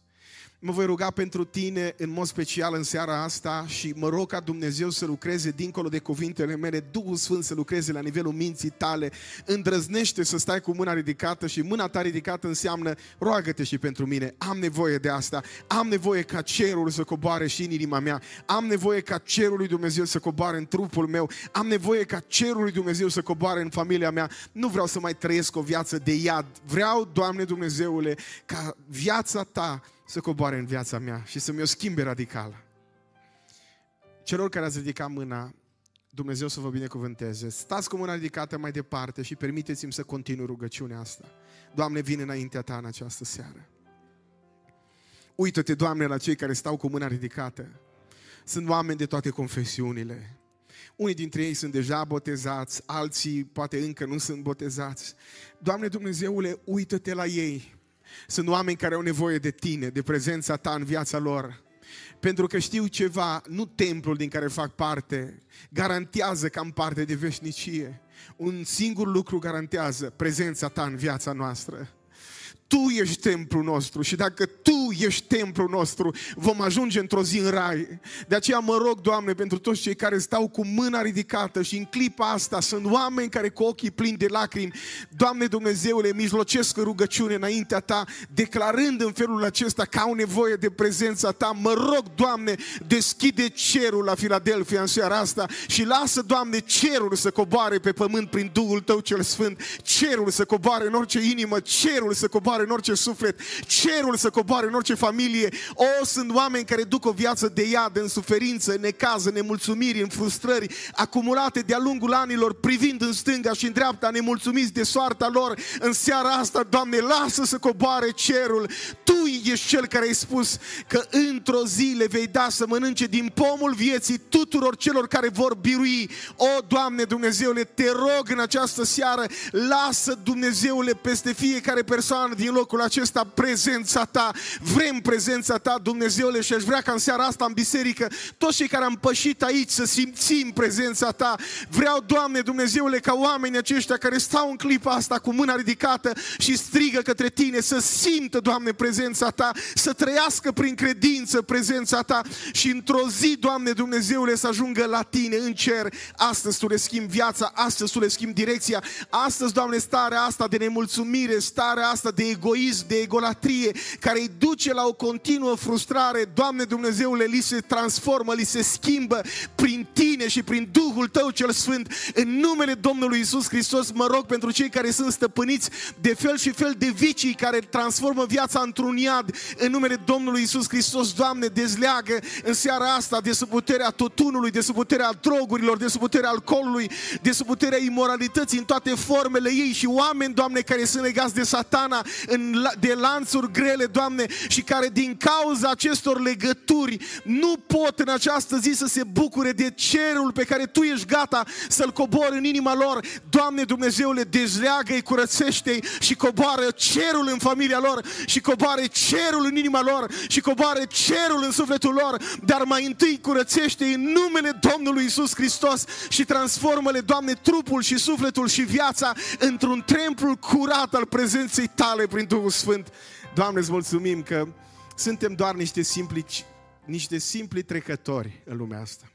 Mă voi ruga pentru tine în mod special în seara asta și mă rog ca Dumnezeu să lucreze dincolo de cuvintele mele, Duhul Sfânt să lucreze la nivelul minții tale. Îndrăznește să stai cu mâna ridicată și mâna ta ridicată înseamnă roagă-te și pentru mine. Am nevoie de asta. Am nevoie ca cerul să coboare și în inima mea. Am nevoie ca cerul lui Dumnezeu să coboare în trupul meu. Am nevoie ca cerul lui Dumnezeu să coboare în familia mea. Nu vreau să mai trăiesc o viață de iad. Vreau, Doamne Dumnezeule, ca viața ta să coboare în viața mea și să mi-o schimbe radical. Celor care ați ridicat mâna, Dumnezeu să vă binecuvânteze. Stați cu mâna ridicată mai departe și permiteți-mi să continui rugăciunea asta. Doamne, vin înaintea Ta în această seară. Uită-te, Doamne, la cei care stau cu mâna ridicată. Sunt oameni de toate confesiunile. Unii dintre ei sunt deja botezați, alții poate încă nu sunt botezați. Doamne Dumnezeule, uită-te la ei. Sunt oameni care au nevoie de Tine, de prezența Ta în viața lor. Pentru că știu ceva, nu templul din care fac parte garantează că am parte de veșnicie. Un singur lucru garantează: prezența Ta în viața noastră. Tu ești templul nostru și dacă Tu ești templul nostru, vom ajunge într-o zi în rai. De aceea mă rog, Doamne, pentru toți cei care stau cu mâna ridicată și în clipa asta sunt oameni care cu ochii plini de lacrimi, Doamne Dumnezeule, mijlocesc rugăciune înaintea Ta, declarând în felul acesta că au nevoie de prezența Ta. Mă rog, Doamne, deschide cerul la Filadelfia în seara asta și lasă, Doamne, cerul să coboare pe pământ prin Duhul Tău cel Sfânt, cerul să coboare în orice inimă, cerul să coboare coboare în orice suflet, cerul să coboare în orice familie. O, sunt oameni care duc o viață de iad, în suferință, în necaz, în nemulțumiri, în frustrări acumulate de-a lungul anilor, privind în stânga și în dreapta, nemulțumiți de soarta lor. În seara asta, Doamne, lasă să coboare cerul. Tu ești Cel care ai spus că într-o zi le vei da să mănânce din pomul vieții tuturor celor care vor birui. O, Doamne Dumnezeule, te rog în această seară, lasă, Dumnezeule, peste fiecare persoană din locul acesta prezența Ta. Vrem prezența Ta, Dumnezeule, și aș vrea ca în seara asta în biserică, toți cei care am pășit aici, să simțim prezența Ta. Vreau, Doamne Dumnezeule, ca oamenii aceștia care stau în clipa asta cu mâna ridicată și strigă către Tine, să simtă, Doamne, prezența Ta, să trăiască prin credință prezența Ta și într-o zi, Doamne Dumnezeule, să ajungă la Tine în cer. Astăzi Tu le schimbi viața, astăzi Tu le schimbi direcția, astăzi, Doamne, starea asta de nemulțumire, starea asta de egoism, de egolatrie, care îi duce la o continuă frustrare, Doamne Dumnezeule, li se transformă, li se schimbă prin Tine și prin Duhul Tău cel Sfânt. În numele Domnului Iisus Hristos mă rog pentru cei care sunt stăpâniți de fel și fel de vicii care transformă viața într-un iad. În numele Domnului Iisus Hristos, Doamne, dezleagă în seara asta de sub puterea tutunului, de sub puterea drogurilor, de sub puterea alcoolului, de sub puterea imoralității în toate formele ei și oameni, Doamne, care sunt legați de Satana, în, de lanțuri grele, Doamne, și care din cauza acestor legături nu pot în această zi să se bucure de cerul pe care Tu ești gata să-l cobori în inima lor. Doamne Dumnezeule, dezleagă-i, curățește-i și coboară cerul în familia lor și coboară cerul în inima lor și coboară cerul în sufletul lor, dar mai întâi curățește-i în numele Domnului Iisus Hristos și transformă-le, Doamne, trupul și sufletul și viața într-un templu curat al prezenței Tale prin Duhul Sfânt. Doamne, îți mulțumim că suntem doar niște simpli, niște simpli trecători în lumea asta.